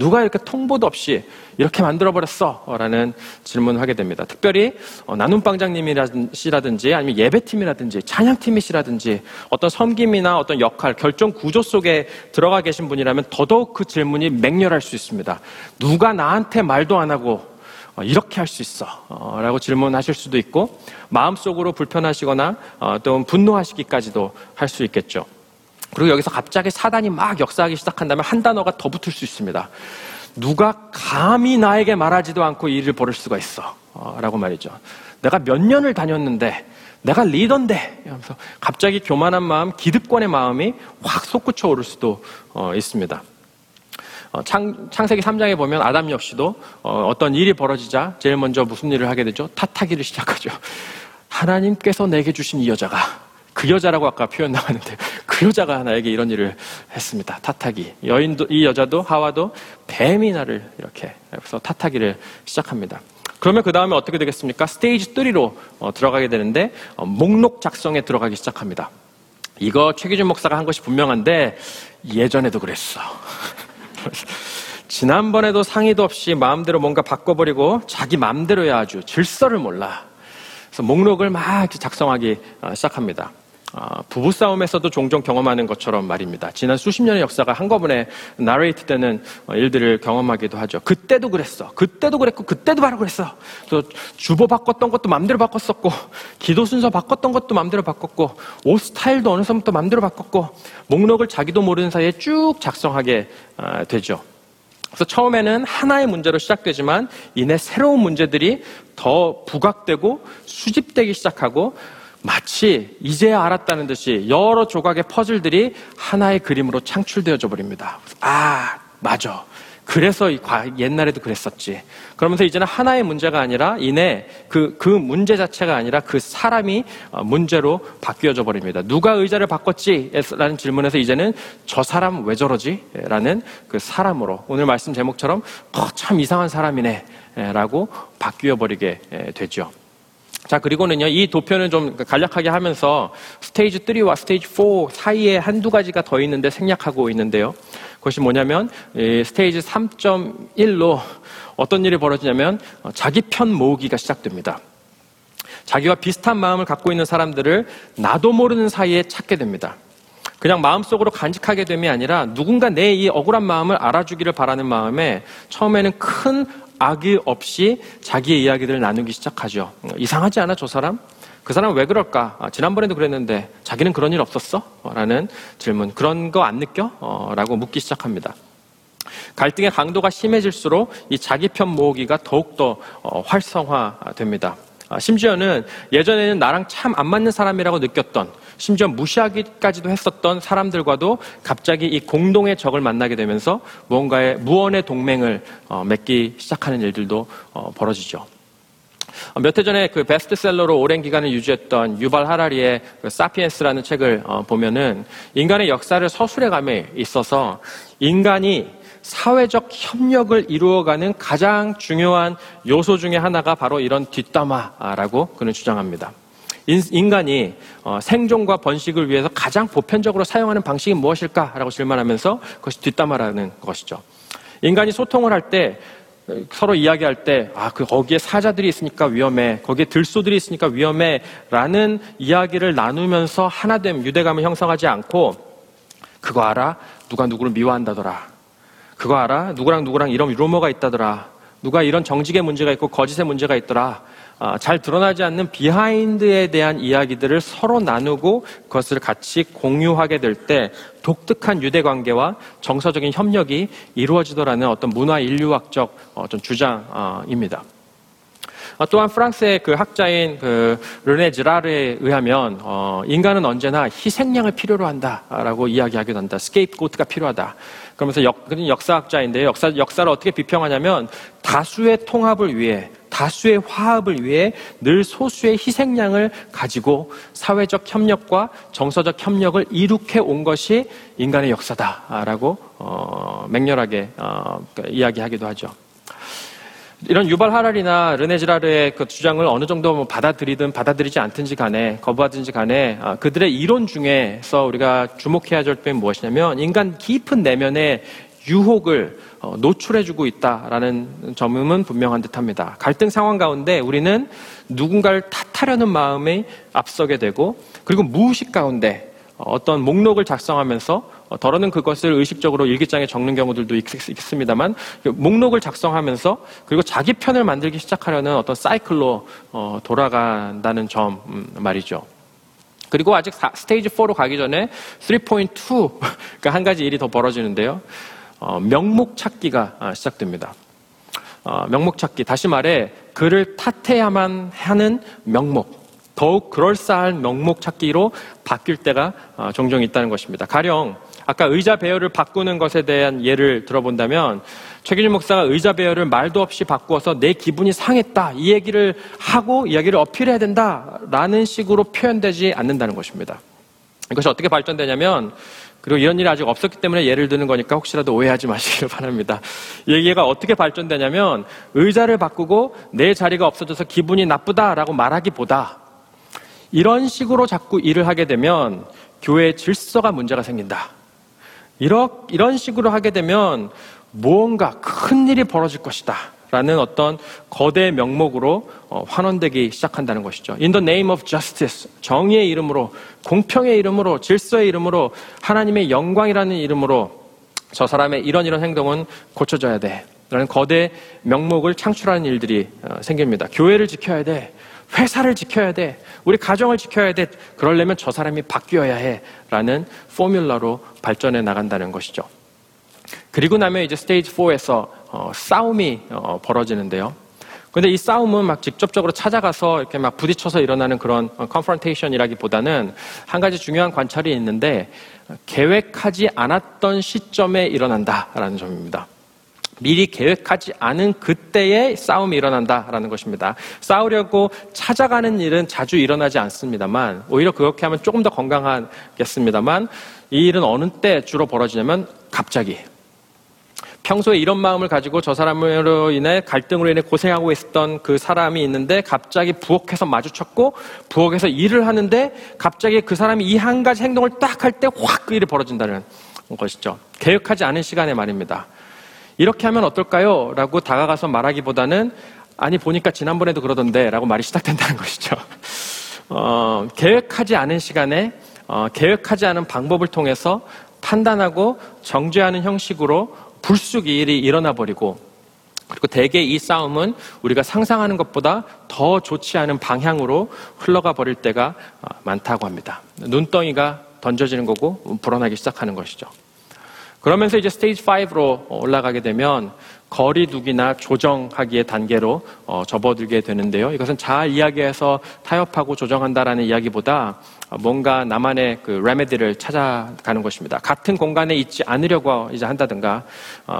누가 이렇게 통보도 없이 이렇게 만들어버렸어? 라는 질문을 하게 됩니다. 특별히 나눔방장님이라든지 아니면 예배팀이라든지 찬양팀이시라든지 어떤 섬김이나 어떤 역할, 결정 구조 속에 들어가 계신 분이라면 더더욱 그 질문이 맹렬할 수 있습니다. 누가 나한테 말도 안 하고 이렇게 할 수 있어 라고 질문하실 수도 있고, 마음속으로 불편하시거나 또는 분노하시기까지도 할 수 있겠죠. 그리고 여기서 갑자기 사단이 막 역사하기 시작한다면 한 단어가 더 붙을 수 있습니다. 누가 감히 나에게 말하지도 않고 일을 벌일 수가 있어 라고 말이죠. 내가 몇 년을 다녔는데, 내가 리더인데 하면서 갑자기 교만한 마음, 기득권의 마음이 확 솟구쳐 오를 수도 있습니다. 어, 창, 창세기 삼 장에 보면 아담 역시도 어, 어떤 일이 벌어지자 제일 먼저 무슨 일을 하게 되죠? 탓하기를 시작하죠. 하나님께서 내게 주신 이 여자가, 그 여자라고 아까 표현 나왔는데 그 여자가 나에게 이런 일을 했습니다. 탓하기. 여인도, 이 여자도 하와도 뱀이 나를 이렇게 해서 탓하기를 시작합니다. 그러면 그 다음에 어떻게 되겠습니까? 스테이지 삼으로 어, 들어가게 되는데 어, 목록 작성에 들어가기 시작합니다. 이거 최기준 목사가 한 것이 분명한데 예전에도 그랬어. 지난번에도 상의도 없이 마음대로 뭔가 바꿔버리고 자기 마음대로야 아주 질서를 몰라. 그래서 목록을 막 작성하기 시작합니다. 부부싸움에서도 종종 경험하는 것처럼 말입니다. 지난 수십 년의 역사가 한꺼번에 나레이트 되는 일들을 경험하기도 하죠. 그때도 그랬어. 그때도 그랬고 그때도 바로 그랬어. 또 주보 바꿨던 것도 마음대로 바꿨었고, 기도 순서 바꿨던 것도 마음대로 바꿨고, 옷 스타일도 어느 선부터 마음대로 바꿨고, 목록을 자기도 모르는 사이에 쭉 작성하게 되죠. 그래서 처음에는 하나의 문제로 시작되지만 이내 새로운 문제들이 더 부각되고 수집되기 시작하고, 마치 이제야 알았다는 듯이 여러 조각의 퍼즐들이 하나의 그림으로 창출되어져 버립니다. 아, 맞아. 그래서 옛날에도 그랬었지. 그러면서 이제는 하나의 문제가 아니라 이내 그, 그 문제 자체가 아니라 그 사람이 문제로 바뀌어져 버립니다. 누가 의자를 바꿨지? 라는 질문에서 이제는 저 사람 왜 저러지? 라는 그 사람으로, 오늘 말씀 제목처럼 어, 참 이상한 사람이네 라고 바뀌어버리게 되죠. 자, 그리고는요, 이 도표는 좀 간략하게 하면서 스테이지 삼과 스테이지 사 사이에 한두 가지가 더 있는데 생략하고 있는데요. 그것이 뭐냐면, 스테이지 삼 점 일로 어떤 일이 벌어지냐면, 자기 편 모으기가 시작됩니다. 자기와 비슷한 마음을 갖고 있는 사람들을 나도 모르는 사이에 찾게 됩니다. 그냥 마음속으로 간직하게 됨이 아니라 누군가 내 이 억울한 마음을 알아주기를 바라는 마음에 처음에는 큰 악의 없이 자기의 이야기들을 나누기 시작하죠. 이상하지 않아 저 사람? 그 사람 왜 그럴까? 아, 지난번에도 그랬는데 자기는 그런 일 없었어? 라는 질문. 그런 거 안 느껴? 어, 라고 묻기 시작합니다. 갈등의 강도가 심해질수록 이 자기 편 모으기가 더욱더 어, 활성화됩니다. 아, 심지어는 예전에는 나랑 참 안 맞는 사람이라고 느꼈던, 심지어 무시하기까지도 했었던 사람들과도 갑자기 이 공동의 적을 만나게 되면서 무언가의 무언의 동맹을 어, 맺기 시작하는 일들도 어, 벌어지죠. 어, 몇 해 전에 그 베스트셀러로 오랜 기간을 유지했던 유발 하라리의 그 사피엔스라는 책을 어, 보면은 인간의 역사를 서술해감에 있어서 인간이 사회적 협력을 이루어가는 가장 중요한 요소 중에 하나가 바로 이런 뒷담화라고 그는 주장합니다. 인간이 생존과 번식을 위해서 가장 보편적으로 사용하는 방식이 무엇일까라고 질문하면서 그것이 뒷담화라는 것이죠. 인간이 소통을 할 때, 서로 이야기할 때, 아, 그 거기에 사자들이 있으니까 위험해, 거기에 들소들이 있으니까 위험해 라는 이야기를 나누면서 하나됨, 유대감을 형성하지 않고, 그거 알아? 누가 누구를 미워한다더라. 그거 알아? 누구랑 누구랑 이런 루머가 있다더라. 누가 이런 정직의 문제가 있고 거짓의 문제가 있더라. 아, 잘 드러나지 않는 비하인드에 대한 이야기들을 서로 나누고 그것을 같이 공유하게 될 때 독특한 유대관계와 정서적인 협력이 이루어지더라는 어떤 문화인류학적 어, 좀 주장입니다. 어, 또한 프랑스의 그 학자인 그 르네 지라르에 의하면 어, 인간은 언제나 희생양을 필요로 한다라고 이야기하기도 한다. 스케이프고트가 필요하다. 그러면서 역, 역사학자인데요. 역사, 역사를 어떻게 비평하냐면 다수의 통합을 위해, 다수의 화합을 위해 늘 소수의 희생양을 가지고 사회적 협력과 정서적 협력을 이룩해 온 것이 인간의 역사다라고 어, 맹렬하게 어, 이야기하기도 하죠. 이런 유발 하라리나 르네 지라르의 그 주장을 어느 정도 받아들이든 받아들이지 않든지 간에, 거부하든지 간에 그들의 이론 중에서 우리가 주목해야 할 점이 무엇이냐면 인간 깊은 내면의 유혹을 노출해주고 있다라는 점은 분명한 듯합니다. 갈등 상황 가운데 우리는 누군가를 탓하려는 마음이 앞서게 되고, 그리고 무의식 가운데 어떤 목록을 작성하면서 더러는 그것을 의식적으로 일기장에 적는 경우들도 있습니다만, 목록을 작성하면서 그리고 자기 편을 만들기 시작하려는 어떤 사이클로 돌아간다는 점 말이죠. 그리고 아직 스테이지 사로 가기 전에 삼 점 이, 그러니까 한 가지 일이 더 벌어지는데요. 어, 명목 찾기가 시작됩니다. 어, 명목 찾기, 다시 말해 그를 탓해야만 하는 명목, 더욱 그럴싸한 명목 찾기로 바뀔 때가 어, 종종 있다는 것입니다. 가령 아까 의자 배열을 바꾸는 것에 대한 예를 들어본다면, 최기준 목사가 의자 배열을 말도 없이 바꾸어서 내 기분이 상했다, 이 얘기를 하고 이야기를 어필해야 된다라는 식으로 표현되지 않는다는 것입니다. 이것이 어떻게 발전되냐면, 그리고 이런 일이 아직 없었기 때문에 예를 드는 거니까 혹시라도 오해하지 마시길 바랍니다. 얘기가 어떻게 발전되냐면, 의자를 바꾸고 내 자리가 없어져서 기분이 나쁘다라고 말하기보다 이런 식으로 자꾸 일을 하게 되면 교회의 질서가 문제가 생긴다, 이런 식으로 하게 되면 무언가 큰 일이 벌어질 것이다 라는 어떤 거대 명목으로 환원되기 시작한다는 것이죠. In the name of justice, 정의의 이름으로, 공평의 이름으로, 질서의 이름으로, 하나님의 영광이라는 이름으로 저 사람의 이런 이런 행동은 고쳐져야 돼 라는 거대 명목을 창출하는 일들이 생깁니다. 교회를 지켜야 돼, 회사를 지켜야 돼, 우리 가정을 지켜야 돼, 그러려면 저 사람이 바뀌어야 해 라는 포뮬러로 발전해 나간다는 것이죠. 그리고 나면 이제 스테이지 사에서 어, 싸움이 어, 벌어지는데요. 그런데 이 싸움은 막 직접적으로 찾아가서 이렇게 막 부딪혀서 일어나는 그런 컨프런테이션이라기보다는 한 가지 중요한 관찰이 있는데, 계획하지 않았던 시점에 일어난다라는 점입니다. 미리 계획하지 않은 그때에 싸움이 일어난다라는 것입니다. 싸우려고 찾아가는 일은 자주 일어나지 않습니다만, 오히려 그렇게 하면 조금 더 건강하겠습니다만, 이 일은 어느 때 주로 벌어지냐면 갑자기. 평소에 이런 마음을 가지고 저 사람으로 인해 갈등으로 인해 고생하고 있었던 그 사람이 있는데, 갑자기 부엌에서 마주쳤고 부엌에서 일을 하는데 갑자기 그 사람이 이 한 가지 행동을 딱 할 때 확 그 일이 벌어진다는 것이죠. 계획하지 않은 시간에 말입니다. 이렇게 하면 어떨까요? 라고 다가가서 말하기보다는, 아니 보니까 지난번에도 그러던데 라고 말이 시작된다는 것이죠. 어, 계획하지 않은 시간에 어, 계획하지 않은 방법을 통해서 판단하고 정죄하는 형식으로 불쑥이 일이 일어나 버리고, 그리고 대개 이 싸움은 우리가 상상하는 것보다 더 좋지 않은 방향으로 흘러가 버릴 때가 많다고 합니다. 눈덩이가 던져지는 거고 불어나기 시작하는 것이죠. 그러면서 이제 스테이지 오로 올라가게 되면 거리두기나 조정하기의 단계로 접어들게 되는데요. 이것은 잘 이야기해서 타협하고 조정한다라는 이야기보다 뭔가 나만의 그 레메디를 찾아가는 것입니다. 같은 공간에 있지 않으려고 이제 한다든가,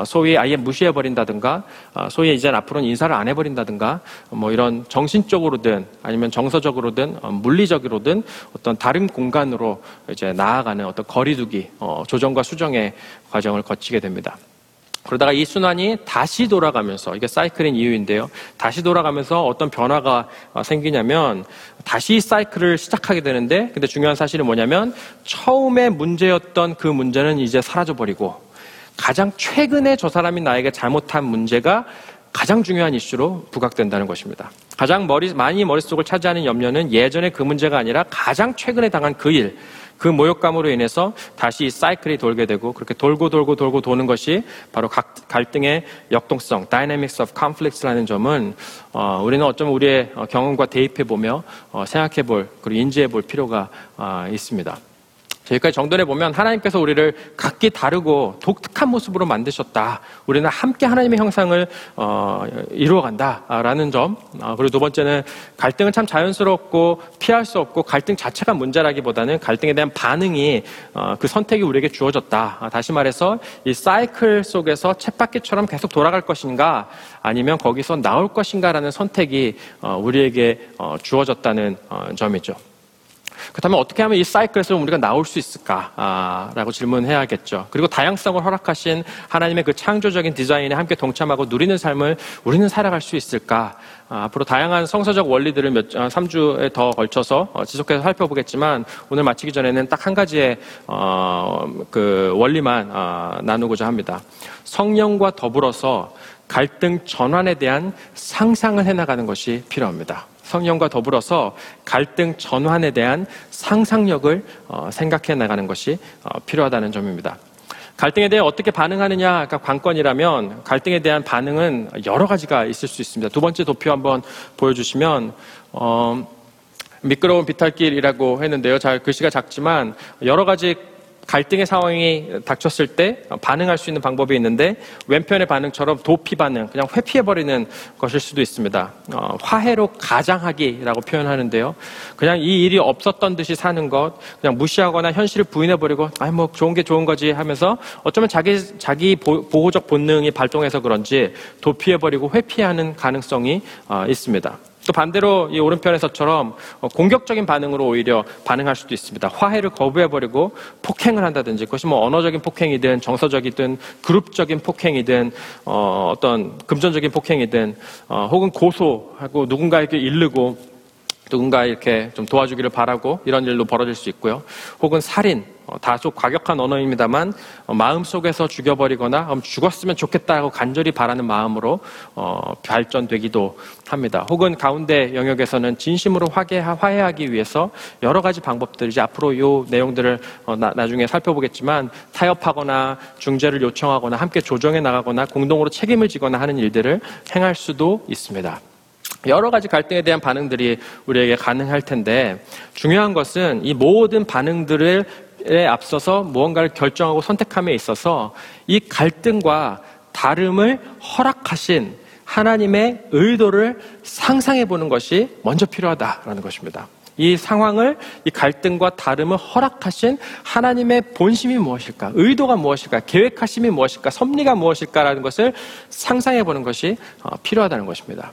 소위 아예 무시해버린다든가, 소위 이제 앞으로는 인사를 안 해버린다든가, 뭐 이런 정신적으로든 아니면 정서적으로든 물리적으로든 어떤 다른 공간으로 이제 나아가는 어떤 거리두기, 조정과 수정의 과정을 거치게 됩니다. 그러다가 이 순환이 다시 돌아가면서, 이게 사이클인 이유인데요, 다시 돌아가면서 어떤 변화가 생기냐면 다시 사이클을 시작하게 되는데, 근데 중요한 사실은 뭐냐면 처음에 문제였던 그 문제는 이제 사라져버리고, 가장 최근에 저 사람이 나에게 잘못한 문제가 가장 중요한 이슈로 부각된다는 것입니다. 가장 머리, 많이 머릿속을 차지하는 염려는 예전에 그 문제가 아니라 가장 최근에 당한 그 일, 그 모욕감으로 인해서 다시 사이클이 돌게 되고, 그렇게 돌고 돌고 돌고 도는 것이 바로 갈등의 역동성, Dynamics of Conflicts라는 점은 어, 우리는 어쩌면 우리의 경험과 대입해보며 어, 생각해볼, 그리고 인지해볼 필요가 어, 있습니다. 여기까지 정돈해 보면, 하나님께서 우리를 각기 다르고 독특한 모습으로 만드셨다, 우리는 함께 하나님의 형상을 어, 이루어간다라는 점, 어, 그리고 두 번째는 갈등은 참 자연스럽고 피할 수 없고 갈등 자체가 문제라기보다는 갈등에 대한 반응이, 어, 그 선택이 우리에게 주어졌다. 아, 다시 말해서 이 사이클 속에서 쳇바퀴처럼 계속 돌아갈 것인가 아니면 거기서 나올 것인가라는 선택이 어, 우리에게 어, 주어졌다는 어, 점이죠. 그렇다면 어떻게 하면 이 사이클에서 우리가 나올 수 있을까라고 질문해야겠죠. 그리고 다양성을 허락하신 하나님의 그 창조적인 디자인에 함께 동참하고 누리는 삶을 우리는 살아갈 수 있을까? 앞으로 다양한 성서적 원리들을 몇, 삼 주에 더 걸쳐서 지속해서 살펴보겠지만 오늘 마치기 전에는 딱 한 가지의 어, 그 원리만 어, 나누고자 합니다. 성령과 더불어서 갈등 전환에 대한 상상을 해나가는 것이 필요합니다. 성령과 더불어서 갈등 전환에 대한 상상력을 어, 생각해 나가는 것이 어, 필요하다는 점입니다. 갈등에 대해 어떻게 반응하느냐가 관건이라면 갈등에 대한 반응은 여러 가지가 있을 수 있습니다. 두 번째 도표 한번 보여주시면 어, 미끄러운 비탈길이라고 했는데요. 잘 글씨가 작지만 여러 가지 갈등의 상황이 닥쳤을 때 반응할 수 있는 방법이 있는데 왼편의 반응처럼 도피 반응, 그냥 회피해버리는 것일 수도 있습니다. 어, 화해로 가장하기라고 표현하는데요. 그냥 이 일이 없었던 듯이 사는 것, 그냥 무시하거나 현실을 부인해버리고 아이 뭐 좋은 게 좋은 거지 하면서 어쩌면 자기, 자기 보, 보호적 본능이 발동해서 그런지 도피해버리고 회피하는 가능성이 어, 있습니다. 또 반대로 이 오른편에서처럼 공격적인 반응으로 오히려 반응할 수도 있습니다. 화해를 거부해버리고 폭행을 한다든지 그것이 뭐 언어적인 폭행이든 정서적이든 그룹적인 폭행이든 어, 어떤 금전적인 폭행이든 어, 혹은 고소하고 누군가에게 이르고 누군가 이렇게 좀 도와주기를 바라고 이런 일로 벌어질 수 있고요. 혹은 살인, 어, 다소 과격한 언어입니다만 어, 마음속에서 죽여버리거나 음, 죽었으면 좋겠다고 간절히 바라는 마음으로 어, 발전되기도 합니다. 혹은 가운데 영역에서는 진심으로 화해, 화해하기 위해서 여러 가지 방법들, 이제 앞으로 이 내용들을 어, 나, 나중에 살펴보겠지만 타협하거나 중재를 요청하거나 함께 조정해 나가거나 공동으로 책임을 지거나 하는 일들을 행할 수도 있습니다. 여러 가지 갈등에 대한 반응들이 우리에게 가능할 텐데 중요한 것은 이 모든 반응들에 앞서서 무언가를 결정하고 선택함에 있어서 이 갈등과 다름을 허락하신 하나님의 의도를 상상해 보는 것이 먼저 필요하다라는 것입니다. 이 상황을, 이 갈등과 다름을 허락하신 하나님의 본심이 무엇일까, 의도가 무엇일까, 계획하심이 무엇일까, 섭리가 무엇일까라는 것을 상상해 보는 것이 필요하다는 것입니다.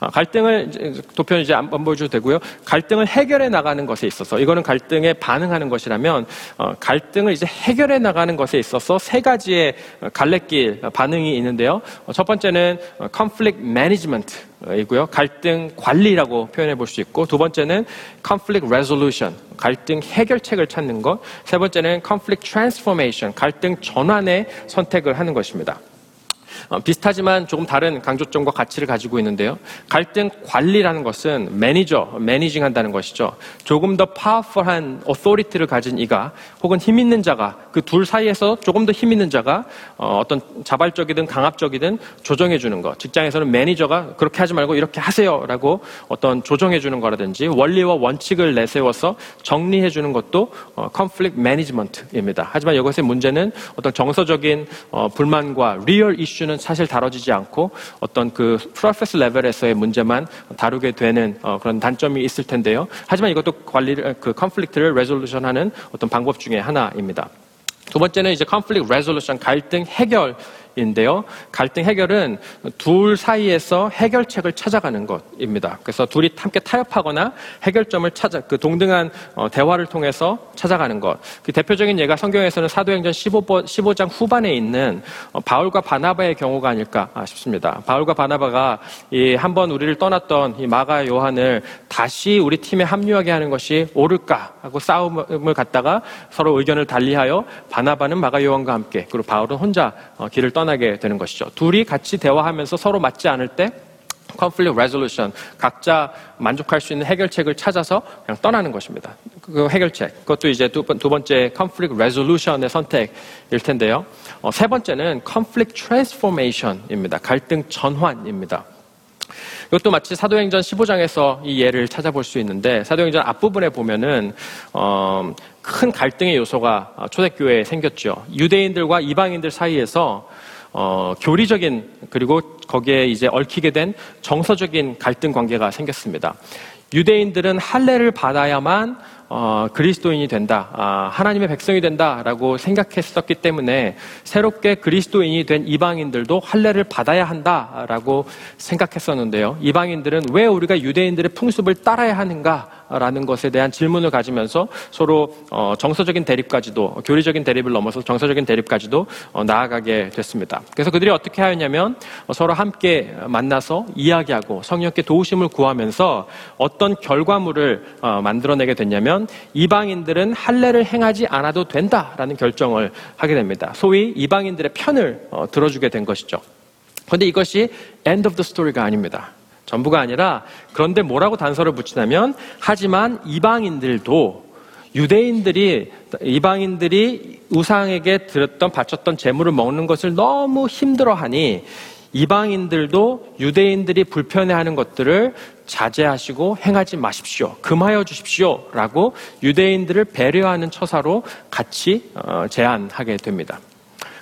갈등을, 도표 이제 안 보여줘도 되고요. 갈등을 해결해 나가는 것에 있어서, 이거는 갈등에 반응하는 것이라면, 어, 갈등을 이제 해결해 나가는 것에 있어서 세 가지의 갈래길 반응이 있는데요. 첫 번째는 conflict management 이고요. 갈등 관리라고 표현해 볼 수 있고, 두 번째는 conflict resolution, 갈등 해결책을 찾는 것, 세 번째는 conflict transformation, 갈등 전환의 선택을 하는 것입니다. 어, 비슷하지만 조금 다른 강조점과 가치를 가지고 있는데요. 갈등 관리라는 것은 매니저, 매니징 한다는 것이죠. 조금 더 파워풀한 어소리티를 가진 이가 혹은 힘 있는 자가, 그 둘 사이에서 조금 더 힘 있는 자가 어, 어떤 자발적이든 강압적이든 조정해 주는 것. 직장에서는 매니저가 그렇게 하지 말고 이렇게 하세요 라고 어떤 조정해 주는 거라든지 원리와 원칙을 내세워서 정리해 주는 것도 어, conflict management입니다. 하지만 이것의 문제는 어떤 정서적인 어, 불만과 리얼 이슈는 사실 다뤄지지 않고 어떤 그 프로세스 레벨에서의 문제만 다루게 되는 그런 단점이 있을 텐데요. 하지만 이것도 관리를, 그 컨플릭트를 레졸루션하는 어떤 방법 중에 하나입니다. 두 번째는 이제 컨플릭트 레졸루션, 갈등 해결 인데요. 갈등 해결은 둘 사이에서 해결책을 찾아가는 것입니다. 그래서 둘이 함께 타협하거나 해결점을 찾아, 그 동등한 대화를 통해서 찾아가는 것. 그 대표적인 예가 성경에서는 사도행전 십오 장 후반에 있는 바울과 바나바의 경우가 아닐까 싶습니다. 바울과 바나바가 이 한번 우리를 떠났던 이 마가 요한을 다시 우리 팀에 합류하게 하는 것이 옳을까 하고 싸움을 갖다가 서로 의견을 달리하여 바나바는 마가 요한과 함께, 그리고 바울은 혼자 길을 떠 하게 되는 것이죠. 둘이 같이 대화하면서 서로 맞지 않을 때 conflict resolution, 각자 만족할 수 있는 해결책을 찾아서 그냥 떠나는 것입니다. 그 해결책, 그것도 이제 두, 번, 두 번째 conflict resolution의 선택일 텐데요. 어, 세 번째는 conflict transformation입니다. 갈등 전환입니다. 이것도 마치 사도행전 십오 장에서 이 예를 찾아볼 수 있는데 사도행전 앞부분에 보면은 어, 큰 갈등의 요소가 초대교회에 생겼죠. 유대인들과 이방인들 사이에서 어, 교리적인, 그리고 거기에 이제 얽히게 된 정서적인 갈등 관계가 생겼습니다. 유대인들은 할례를 받아야만 어, 그리스도인이 된다, 아, 하나님의 백성이 된다라고 생각했었기 때문에 새롭게 그리스도인이 된 이방인들도 할례를 받아야 한다라고 생각했었는데요. 이방인들은 왜 우리가 유대인들의 풍습을 따라야 하는가 라는 것에 대한 질문을 가지면서 서로 정서적인 대립까지도, 교리적인 대립을 넘어서 정서적인 대립까지도 나아가게 됐습니다. 그래서 그들이 어떻게 하였냐면 서로 함께 만나서 이야기하고 성령께 도우심을 구하면서 어떤 결과물을 만들어내게 됐냐면 이방인들은 할례를 행하지 않아도 된다라는 결정을 하게 됩니다. 소위 이방인들의 편을 들어주게 된 것이죠. 그런데 이것이 end of the story가 아닙니다. 전부가 아니라, 그런데 뭐라고 단서를 붙이냐면, 하지만 이방인들도 유대인들이, 이방인들이 우상에게 드렸던, 바쳤던 재물을 먹는 것을 너무 힘들어하니 이방인들도 유대인들이 불편해하는 것들을 자제하시고 행하지 마십시오, 금하여 주십시오 라고 유대인들을 배려하는 처사로 같이 제안하게 됩니다.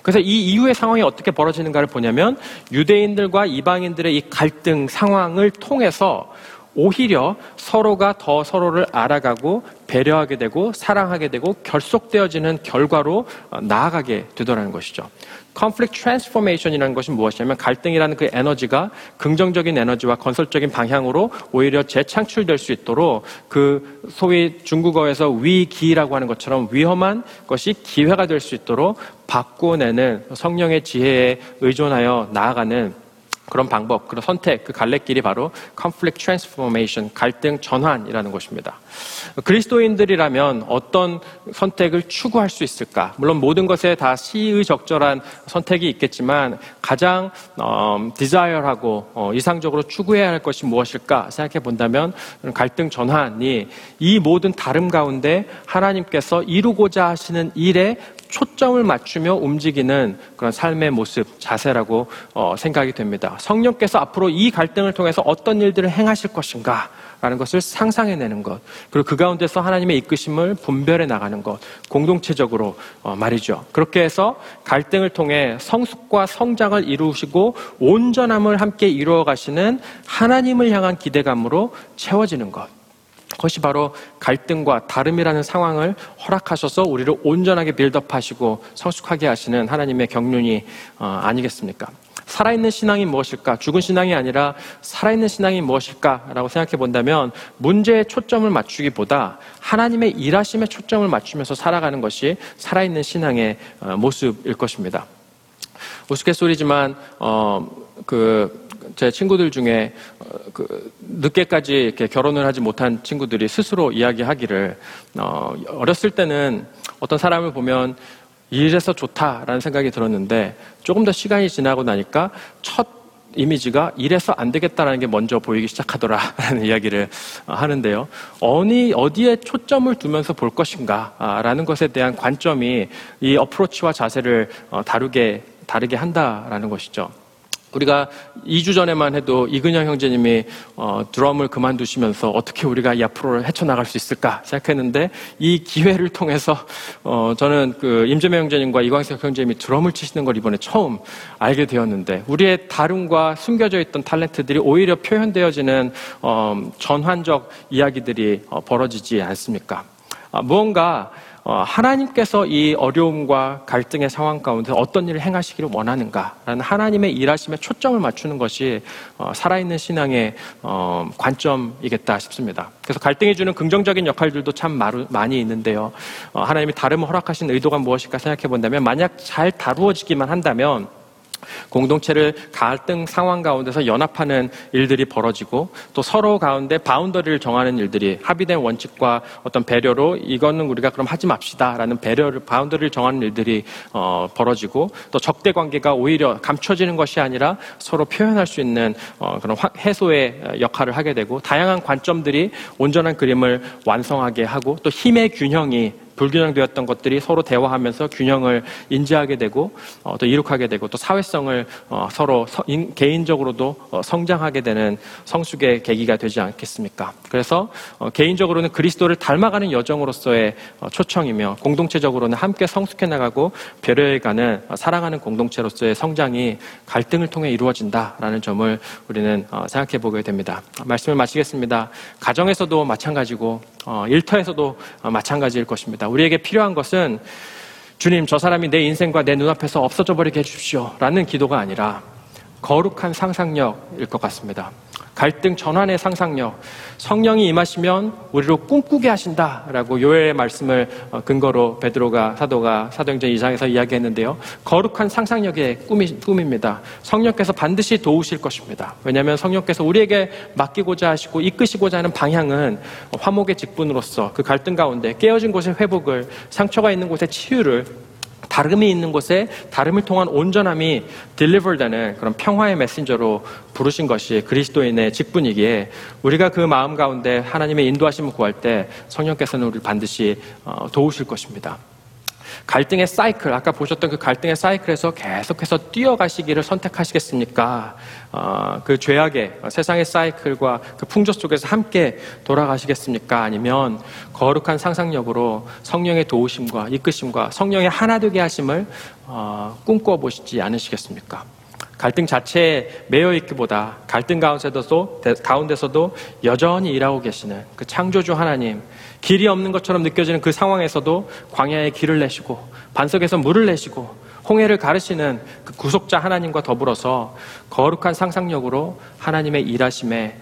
그래서 이 이후의 상황이 어떻게 벌어지는가를 보냐면 유대인들과 이방인들의 이 갈등 상황을 통해서 오히려 서로가 더 서로를 알아가고 배려하게 되고 사랑하게 되고 결속되어지는 결과로 나아가게 되더라는 것이죠. Conflict Transformation이라는 것이 무엇이냐면 갈등이라는 그 에너지가 긍정적인 에너지와 건설적인 방향으로 오히려 재창출될 수 있도록, 그 소위 중국어에서 위기라고 하는 것처럼 위험한 것이 기회가 될 수 있도록 바꿔내는, 성령의 지혜에 의존하여 나아가는 그런 방법, 그런 선택, 그 갈래길이 바로 Conflict Transformation, 갈등 전환이라는 것입니다. 그리스도인들이라면 어떤 선택을 추구할 수 있을까? 물론 모든 것에 다 시의적절한 선택이 있겠지만 가장 어, 디자이어하고 어, 이상적으로 추구해야 할 것이 무엇일까 생각해 본다면 갈등 전환이 이 모든 다름 가운데 하나님께서 이루고자 하시는 일에 초점을 맞추며 움직이는 그런 삶의 모습, 자세라고 어, 생각이 됩니다. 성령께서 앞으로 이 갈등을 통해서 어떤 일들을 행하실 것인가 라는 것을 상상해내는 것, 그리고 그 가운데서 하나님의 이끄심을 분별해 나가는 것, 공동체적으로 어, 말이죠. 그렇게 해서 갈등을 통해 성숙과 성장을 이루시고 온전함을 함께 이루어 가시는 하나님을 향한 기대감으로 채워지는 것, 그것이 바로 갈등과 다름이라는 상황을 허락하셔서 우리를 온전하게 빌드업하시고 성숙하게 하시는 하나님의 경륜이 아니겠습니까? 살아있는 신앙이 무엇일까? 죽은 신앙이 아니라 살아있는 신앙이 무엇일까라고 생각해 본다면 문제에 초점을 맞추기보다 하나님의 일하심에 초점을 맞추면서 살아가는 것이 살아있는 신앙의 모습일 것입니다. 우스갯소리지만 어, 그 제 친구들 중에 어, 그 늦게까지 이렇게 결혼을 하지 못한 친구들이 스스로 이야기하기를, 어, 어렸을 때는 어떤 사람을 보면 이래서 좋다라는 생각이 들었는데 조금 더 시간이 지나고 나니까 첫 이미지가 이래서 안 되겠다라는 게 먼저 보이기 시작하더라라는 이야기를 하는데요. 어디, 어디에 초점을 두면서 볼 것인가라는 것에 대한 관점이 이 어프로치와 자세를 다르게, 다르게 한다라는 것이죠. 우리가 이 주 전에만 해도 이근영 형제님이 어, 드럼을 그만두시면서 어떻게 우리가 이 앞으로를 헤쳐나갈 수 있을까 생각했는데 이 기회를 통해서 어, 저는 그 임재명 형제님과 이광석 형제님이 드럼을 치시는 걸 이번에 처음 알게 되었는데 우리의 다름과 숨겨져 있던 탤런트들이 오히려 표현되어지는 어, 전환적 이야기들이 어, 벌어지지 않습니까? 아, 무언가 어, 하나님께서 이 어려움과 갈등의 상황 가운데 어떤 일을 행하시기를 원하는가라는 하나님의 일하심에 초점을 맞추는 것이 어, 살아있는 신앙의 어, 관점이겠다 싶습니다. 그래서 갈등이 주는 긍정적인 역할들도 참 마루, 많이 있는데요. 어, 하나님이 다름을 허락하신 의도가 무엇일까 생각해 본다면, 만약 잘 다루어지기만 한다면 공동체를 갈등 상황 가운데서 연합하는 일들이 벌어지고, 또 서로 가운데 바운더리를 정하는 일들이, 합의된 원칙과 어떤 배려로 이거는 우리가 그럼 하지 맙시다 라는 배려를, 바운더리를 정하는 일들이 어, 벌어지고, 또 적대 관계가 오히려 감춰지는 것이 아니라 서로 표현할 수 있는 어, 그런 화, 해소의 역할을 하게 되고, 다양한 관점들이 온전한 그림을 완성하게 하고, 또 힘의 균형이, 불균형되었던 것들이 서로 대화하면서 균형을 인지하게 되고 어, 또 이룩하게 되고, 또 사회성을 어, 서로 서, 인, 개인적으로도 어, 성장하게 되는 성숙의 계기가 되지 않겠습니까? 그래서 어, 개인적으로는 그리스도를 닮아가는 여정으로서의 어, 초청이며, 공동체적으로는 함께 성숙해 나가고 배려해가는 어, 사랑하는 공동체로서의 성장이 갈등을 통해 이루어진다라는 점을 우리는 어, 생각해 보게 됩니다. 말씀을 마치겠습니다. 가정에서도 마찬가지고 어, 일터에서도 어, 마찬가지일 것입니다. 우리에게 필요한 것은 주님, 저 사람이 내 인생과 내 눈앞에서 없어져 버리게 해주십시오 라는 기도가 아니라 거룩한 상상력일 것 같습니다. 갈등 전환의 상상력, 성령이 임하시면 우리로 꿈꾸게 하신다라고 요엘의 말씀을 근거로 베드로가 사도가 사도행전 이 장에서 이야기했는데요. 거룩한 상상력의 꿈이, 꿈입니다. 성령께서 반드시 도우실 것입니다. 왜냐하면 성령께서 우리에게 맡기고자 하시고 이끄시고자 하는 방향은 화목의 직분으로서 그 갈등 가운데 깨어진 곳의 회복을, 상처가 있는 곳의 치유를, 다름이 있는 곳에 다름을 통한 온전함이 딜리버되는 그런 평화의 메신저로 부르신 것이 그리스도인의 직분이기에 우리가 그 마음 가운데 하나님의 인도하심을 구할 때 성령께서는 우리를 반드시 도우실 것입니다. 갈등의 사이클, 아까 보셨던 그 갈등의 사이클에서 계속해서 뛰어가시기를 선택하시겠습니까? 어, 그 죄악의 세상의 사이클과 그 풍조 속에서 함께 돌아가시겠습니까? 아니면 거룩한 상상력으로 성령의 도우심과 이끄심과 성령의 하나 되게 하심을 어, 꿈꿔보시지 않으시겠습니까? 갈등 자체에 매여 있기보다 갈등 가운데서도, 가운데서도 여전히 일하고 계시는 그 창조주 하나님, 길이 없는 것처럼 느껴지는 그 상황에서도 광야에 길을 내시고 반석에서 물을 내시고 홍해를 가르시는 그 구속자 하나님과 더불어서 거룩한 상상력으로 하나님의 일하심에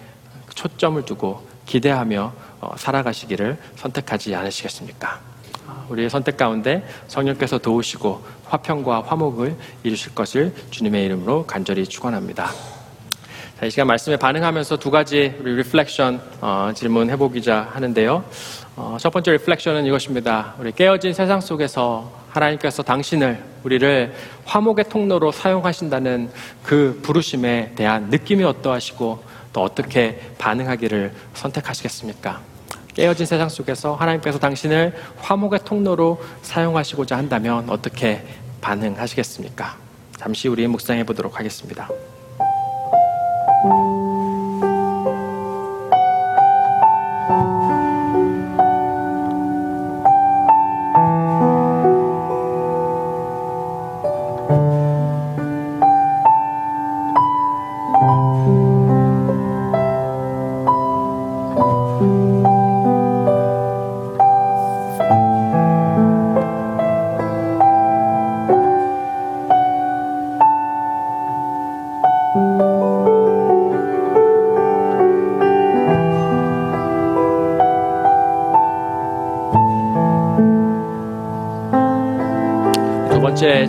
초점을 두고 기대하며 살아가시기를 선택하지 않으시겠습니까? 우리의 선택 가운데 성령께서 도우시고 화평과 화목을 이루실 것을 주님의 이름으로 간절히 축원합니다. 자, 이 시간 말씀에 반응하면서 두 가지 우리 리플렉션 어, 질문 해보기자 하는데요. 어, 첫 번째 리플렉션은 이것입니다. 우리 깨어진 세상 속에서 하나님께서 당신을, 우리를 화목의 통로로 사용하신다는 그 부르심에 대한 느낌이 어떠하시고 또 어떻게 반응하기를 선택하시겠습니까? 깨어진 세상 속에서 하나님께서 당신을 화목의 통로로 사용하시고자 한다면 어떻게 반응하시겠습니까? 잠시 우리 묵상해 보도록 하겠습니다.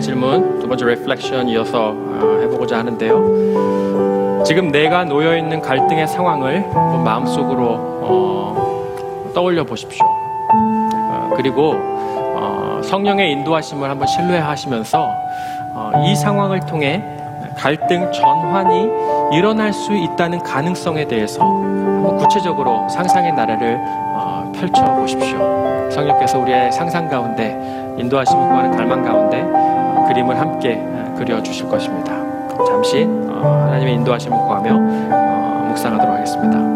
질문, 두 번째 리플렉션 이어서 해보고자 하는데요. 지금 내가 놓여있는 갈등의 상황을 마음속으로 어, 떠올려 보십시오. 어, 그리고 어, 성령의 인도하심을 한번 신뢰하시면서 어, 이 상황을 통해 갈등 전환이 일어날 수 있다는 가능성에 대해서 한번 구체적으로 상상의 나래를 어, 펼쳐보십시오. 성령께서 우리의 상상 가운데 인도하심을 구하는 갈망 가운데 그림을 함께 그려주실 것입니다. 잠시 하나님의 인도하심을 구하며 묵상하도록 하겠습니다.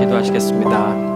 기도하시겠습니다.